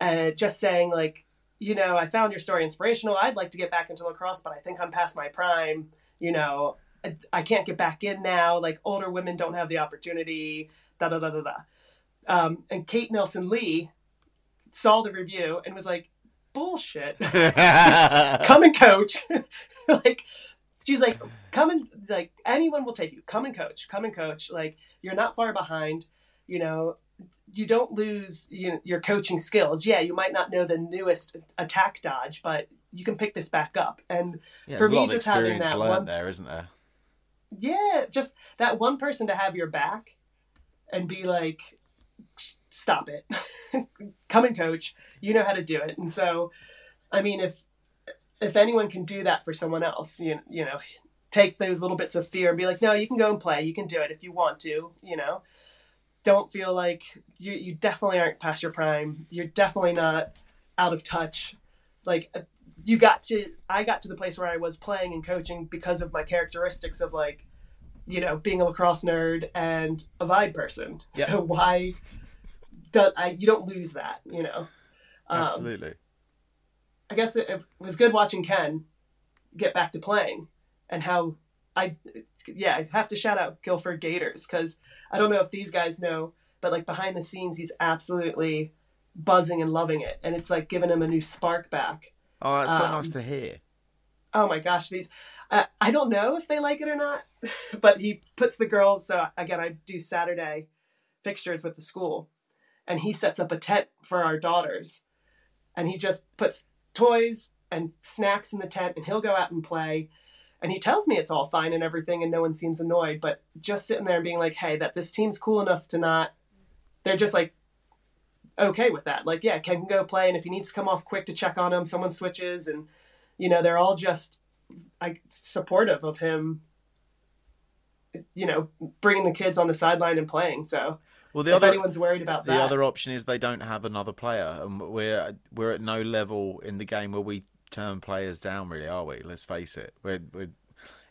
uh, just saying, like, you know, I found your story inspirational. I'd like to get back into lacrosse, but I think I'm past my prime. You know, I, I can't get back in now. Like, older women don't have the opportunity, da, da, da, da, da. Um, and Kate Nelson Lee saw the review and was like, bullshit. Come and coach. Like, she's like, come and, like, anyone will take you. Come and coach. Come and coach. Like, you're not far behind. You know, you don't lose you know, your coaching skills. Yeah, you might not know the newest attack dodge, but you can pick this back up. And yeah, for me, just having that one, there, isn't there? Yeah, just that one person to have your back and be like, stop it. Come and coach. You know how to do it. And so, I mean, if if anyone can do that for someone else, you you know, take those little bits of fear and be like, no, you can go and play. You can do it if you want to. You know, don't feel like you you definitely aren't past your prime. You're definitely not out of touch. Like, you got to, I got to the place where I was playing and coaching because of my characteristics of, like, you know, being a lacrosse nerd and a vibe person. Yep. So why do I, you don't lose that, you know? Um, Absolutely. I guess it, it was good watching Ken get back to playing and how I, yeah, I have to shout out Guildford Gators, because I don't know if these guys know, but, like, behind the scenes, he's absolutely buzzing and loving it. And it's like giving him a new spark back. Oh, that's so um, nice to hear. Oh my gosh. These, uh, I don't know if they like it or not, but he puts the girls. So again, I do Saturday fixtures with the school, and he sets up a tent for our daughters, and he just puts toys and snacks in the tent, and he'll go out and play. And he tells me it's all fine and everything, and no one seems annoyed, but just sitting there and being like, hey, that this team's cool enough to not, they're just like, okay with that. Like, yeah, Ken can go play, and if he needs to come off quick to check on him, someone switches, and, you know, they're all just like supportive of him, you know, bringing the kids on the sideline and playing. So, well, the if other, anyone's worried about that, the other option is they don't have another player, and we're we're at no level in the game where we turn players down, really, are we? Let's face it. We're we're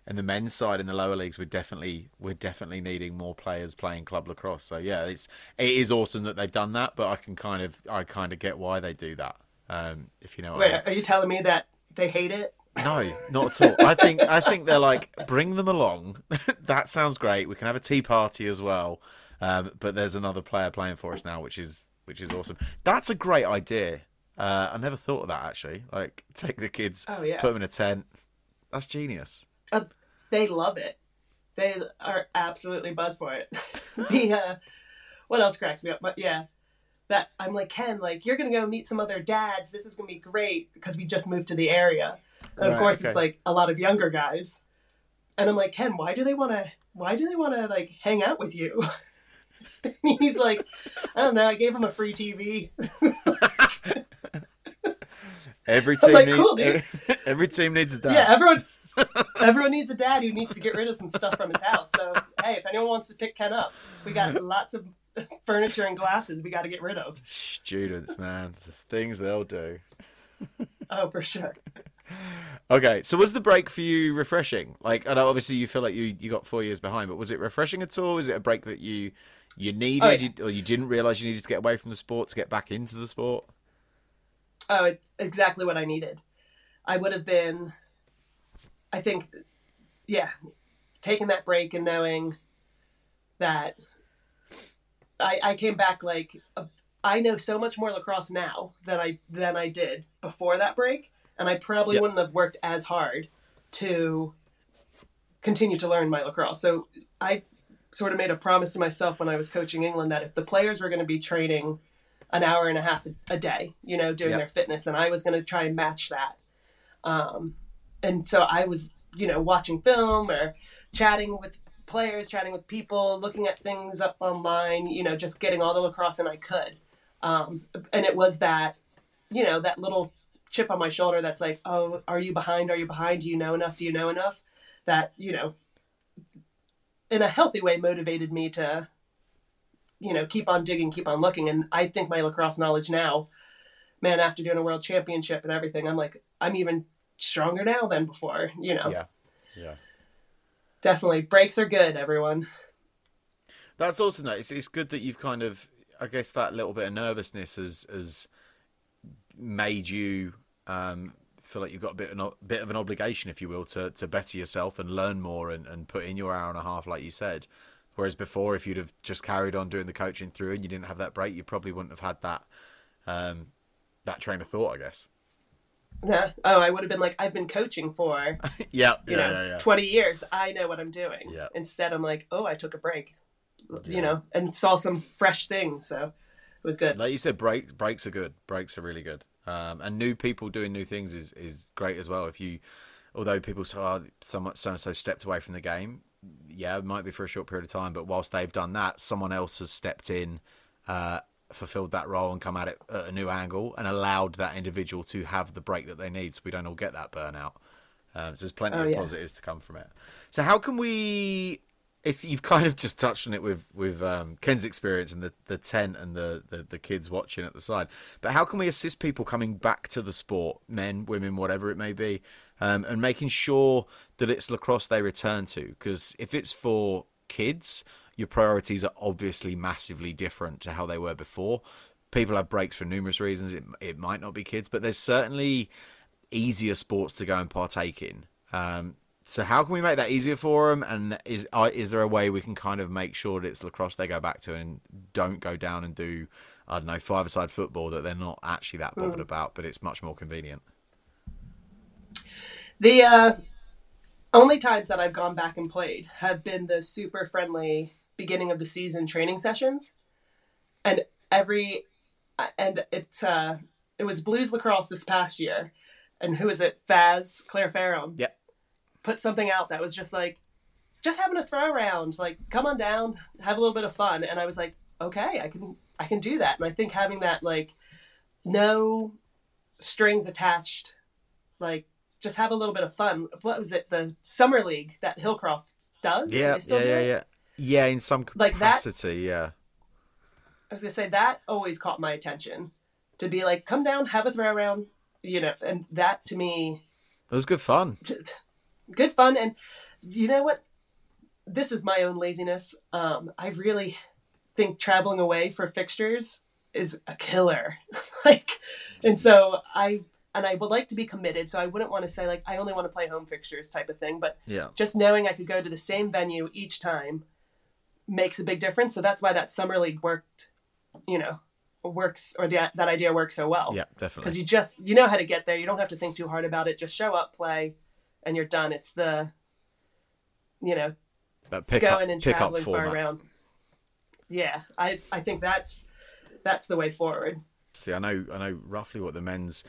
and the men's side in the lower leagues, we're definitely we're definitely needing more players playing club lacrosse. So yeah, it's it is awesome that they've done that, but I can kind of I kind of get why they do that. Um, if you know what Wait, I mean. Are you telling me that they hate it? No, not at all. I think I think they're like, bring them along. That sounds great. We can have a tea party as well. Um, but there's another player playing for us now, which is which is awesome. That's a great idea. Uh, I never thought of that, actually. Like, take the kids, oh, yeah. put them in a tent. That's genius. Uh, they love it. They are absolutely buzzed for it. the uh, what else cracks me up? But yeah, that I'm like, Ken, like, you're gonna go meet some other dads. This is gonna be great, because we just moved to the area, and of right, course okay. It's like a lot of younger guys. And I'm like, Ken, why do they want to? Why do they want to like hang out with you? And he's like, I don't know. I gave him a free T V. Every team, like, needs, cool, every, every team needs a dad. Yeah, everyone. Everyone needs a dad who needs to get rid of some stuff from his house. So, hey, if anyone wants to pick Ken up, we got lots of furniture and glasses we got to get rid of. Students, man. The things they'll do. Oh, for sure. Okay, so was the break for you refreshing? Like, I know obviously you feel like you, you got four years behind, but was it refreshing at all? Was it a break that you, you needed oh, yeah. or you didn't realise you needed to get away from the sport to get back into the sport? Oh, it's exactly what I needed. I would have been... I think, yeah, taking that break and knowing that I, I came back like uh, I know so much more lacrosse now than I than I did before that break, and I probably yep. wouldn't have worked as hard to continue to learn my lacrosse. So I sort of made a promise to myself when I was coaching England that if the players were going to be training an hour and a half a day, you know, doing yep. their fitness, then I was going to try and match that. Um, And so I was, you know, watching film or chatting with players, chatting with people, looking at things up online, you know, just getting all the lacrosse in I could. Um, and it was that, you know, that little chip on my shoulder that's like, oh, are you behind? Are you behind? Do you know enough? Do you know enough? That, you know, in a healthy way motivated me to you know, keep on digging, keep on looking. And I think my lacrosse knowledge now, man, after doing a world championship and everything, I'm like, I'm even stronger now than before, you know? Yeah. Yeah. Definitely. Breaks are good, everyone. That's awesome. Though. It's, it's good that you've kind of, I guess that little bit of nervousness has, has made you, um, feel like you've got a bit, a bit of an obligation, if you will, to, to better yourself and learn more and, and put in your hour and a half, like you said. Whereas before, if you'd have just carried on doing the coaching through and you didn't have that break, you probably wouldn't have had that, um, that train of thought, I guess. Yeah. Oh, I would have been like, I've been coaching for yeah, you yeah, know, yeah, yeah. twenty years. I know what I'm doing. Yeah. Instead, I'm like, oh, I took a break, yeah. you know, and saw some fresh things. So it was good. Like you said, breaks breaks are good. Breaks are really good. Um, and new people doing new things is, is great as well. If you, although people saw someone so and so stepped away from the game, yeah, it might be for a short period of time, but whilst they've done that, someone else has stepped in, uh, fulfilled that role and come at it at a new angle and allowed that individual to have the break that they need, so we don't all get that burnout. Um, so there's plenty oh, of yeah. positives to come from it. So how can we? It's, you've kind of just touched on it with with um, Ken's experience and the, the tent and the, the, the kids watching at the side. But how can we assist people coming back to the sport, men, women, whatever it may be, um, and making sure that it's lacrosse they return to? Because if it's for kids, your priorities are obviously massively different to how they were before. People have breaks for numerous reasons. It, it might not be kids, but there's certainly easier sports to go and partake in. Um So how can we make that easier for them? And is is there a way we can kind of make sure that it's lacrosse they go back to and don't go down and do, I don't know, five-a-side football that they're not actually that bothered mm. about, but it's much more convenient? The uh, only times that I've gone back and played have been the super friendly beginning of the season training sessions. And every and it's uh, it was Blues Lacrosse this past year. And who is it? Faz, Claire Farrell. Yep. Put something out that was just like, just having a throw around, like, come on down, have a little bit of fun. And I was like, okay, I can, I can do that. And I think having that, like, no strings attached, like, just have a little bit of fun. What was it? The summer league that Hillcroft does. Yeah. Still yeah. Do yeah, yeah. Yeah. In some capacity. Like that, yeah. I was going to say that always caught my attention to be like, come down, have a throw around, you know, and that to me, it was good fun. T- t- Good fun. And you know what? This is my own laziness. Um, I really think traveling away for fixtures is a killer. like, and so I, and I would like to be committed. So I wouldn't want to say like, I only want to play home fixtures type of thing, but yeah. just knowing I could go to the same venue each time makes a big difference. So that's why that summer league worked, you know, works or the, that idea works so well. Yeah, definitely. Because you just, you know how to get there. You don't have to think too hard about it. Just show up, play, and you're done. It's the, you know, that pick going up, and traveling far around. Yeah, I, I think that's that's the way forward. See, I know I know roughly what the men's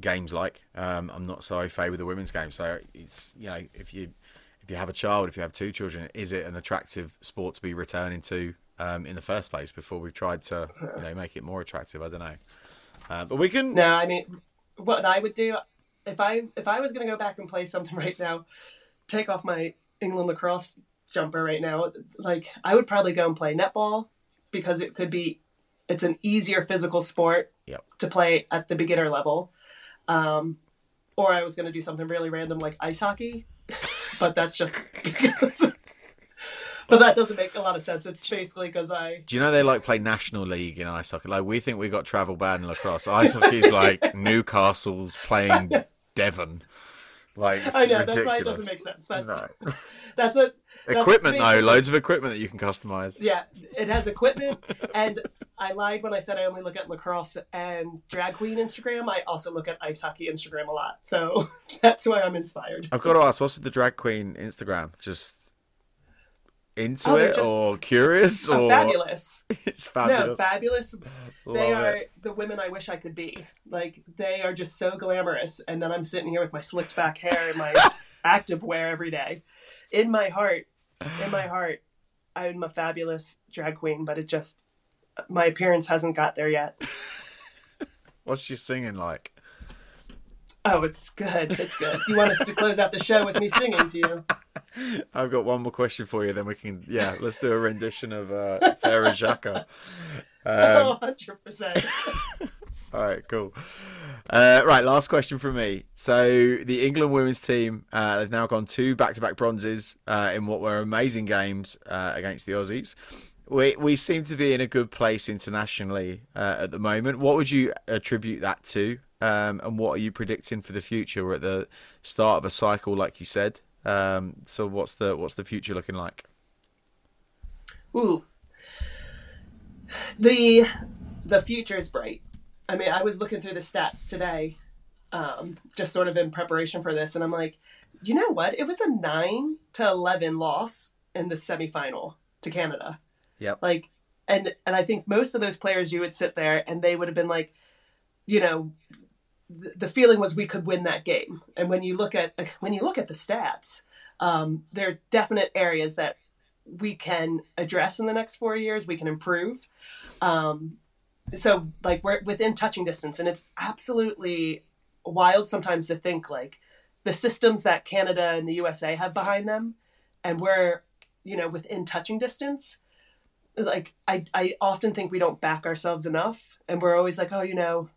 game's like. Um, I'm not so au fait with the women's game. So it's, you know, if you if you have a child, if you have two children, is it an attractive sport to be returning to um, in the first place before we've tried to, you know, make it more attractive? I don't know. Uh, but we can. No, I mean, what I would do. If I if I was going to go back and play something right now, take off my England lacrosse jumper right now, like I would probably go and play netball because it could be, it's an easier physical sport yep. to play at the beginner level. Um, or I was going to do something really random like ice hockey, but that's just because... But that doesn't make a lot of sense. It's basically because I... Do you know they like play National League in ice hockey? Like, we think we got travel ban in lacrosse. Ice hockey's like yeah. Newcastle's playing Devon. Like, I know, ridiculous. That's why it doesn't make sense. That's no. that's a that's equipment though. Loads of equipment that you can customize. Yeah, it has equipment. And I lied when I said I only look at lacrosse and drag queen Instagram. I also look at ice hockey Instagram a lot. So that's why I'm inspired. I've got to ask, what's with the drag queen Instagram? Just... into oh, it or curious or fabulous. It's fabulous. No, fabulous. They Love are it. The women I wish I could be. Like, they are just so glamorous. And then I'm sitting here with my slicked back hair and my active wear every day. In my heart, in my heart, I'm a fabulous drag queen, but it just, my appearance hasn't got there yet. What's she singing like? Oh, it's good. It's good. Do you want us to close out the show with me singing to you? I've got one more question for you, then we can, yeah, let's do a rendition of uh, Farah Xhaka. Um, oh, one hundred percent. All right, cool. Uh, right, last question from me. So the England women's team, uh, they've now gone two back-to-back bronzes uh, in what were amazing games uh, against the Aussies. We we seem to be in a good place internationally uh, at the moment. What would you attribute that to? Um, and what are you predicting for the future? We're at the start of a cycle, like you said. Um, so what's the what's the future looking like? Ooh, the the future is bright. I mean, I was looking through the stats today, um, just sort of in preparation for this, and I'm like, you know what? It was a nine to eleven loss in the semifinal to Canada. Yeah. Like, and and I think most of those players, you would sit there and they would have been like, you know, th- the feeling was we could win that game. And when you look at when you look at the stats, um, there are definite areas that we can address in the next four years. We can improve. Um, So like we're within touching distance, and it's absolutely wild sometimes to think like the systems that Canada and the U S A have behind them, and we're, you know, within touching distance. Like I, I often think we don't back ourselves enough, and we're always like, oh, you know,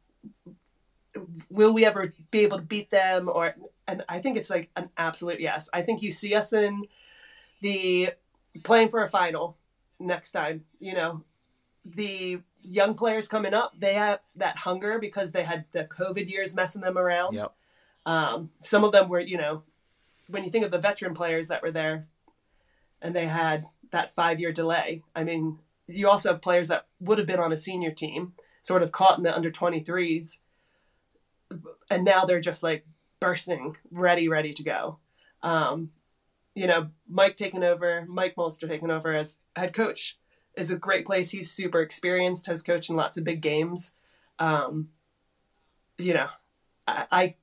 will we ever be able to beat them? Or, and I think it's like an absolute yes. I think you see us in the playing for a final next time, you know, the young players coming up, they have that hunger because they had the COVID years messing them around. Yep. Um, some of them were, you know, when you think of the veteran players that were there and they had that five year delay, I mean, you also have players that would have been on a senior team sort of caught in the under twenty-threes. And now they're just like bursting, ready, ready to go. Um, you know, Mike taking over, Mike Molster taking over as head coach is a great place. He's super experienced, has coached in lots of big games. Um, you know, I, I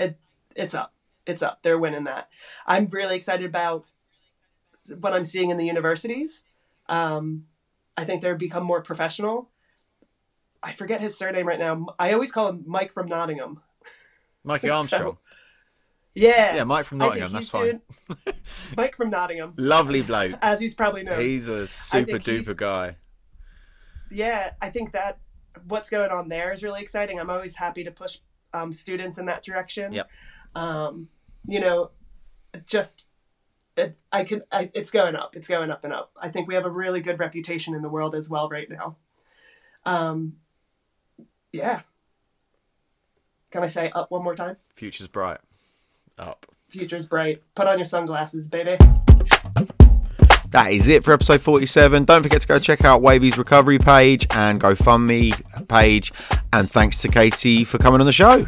it, it's up, it's up. They're winning that. I'm really excited about what I'm seeing in the universities. Um, I think they're become more professional. I forget his surname right now. I always call him Mike from Nottingham. Mikey Armstrong. So, yeah. Yeah, Mike from Nottingham, that's fine. Doing... Mike from Nottingham. Lovely bloke. As he's probably known. He's a super duper he's... guy. Yeah, I think that what's going on there is really exciting. I'm always happy to push um, students in that direction. Yep. Um, you know, just, it, I can, I, it's going up. It's going up and up. I think we have a really good reputation in the world as well right now. Um, yeah. Can I say up one more time? Future's bright. Up. Future's bright. Put on your sunglasses, baby. That is it for episode forty-seven. Don't forget to go check out Wavy's recovery page and GoFundMe page. And thanks to Katie for coming on the show.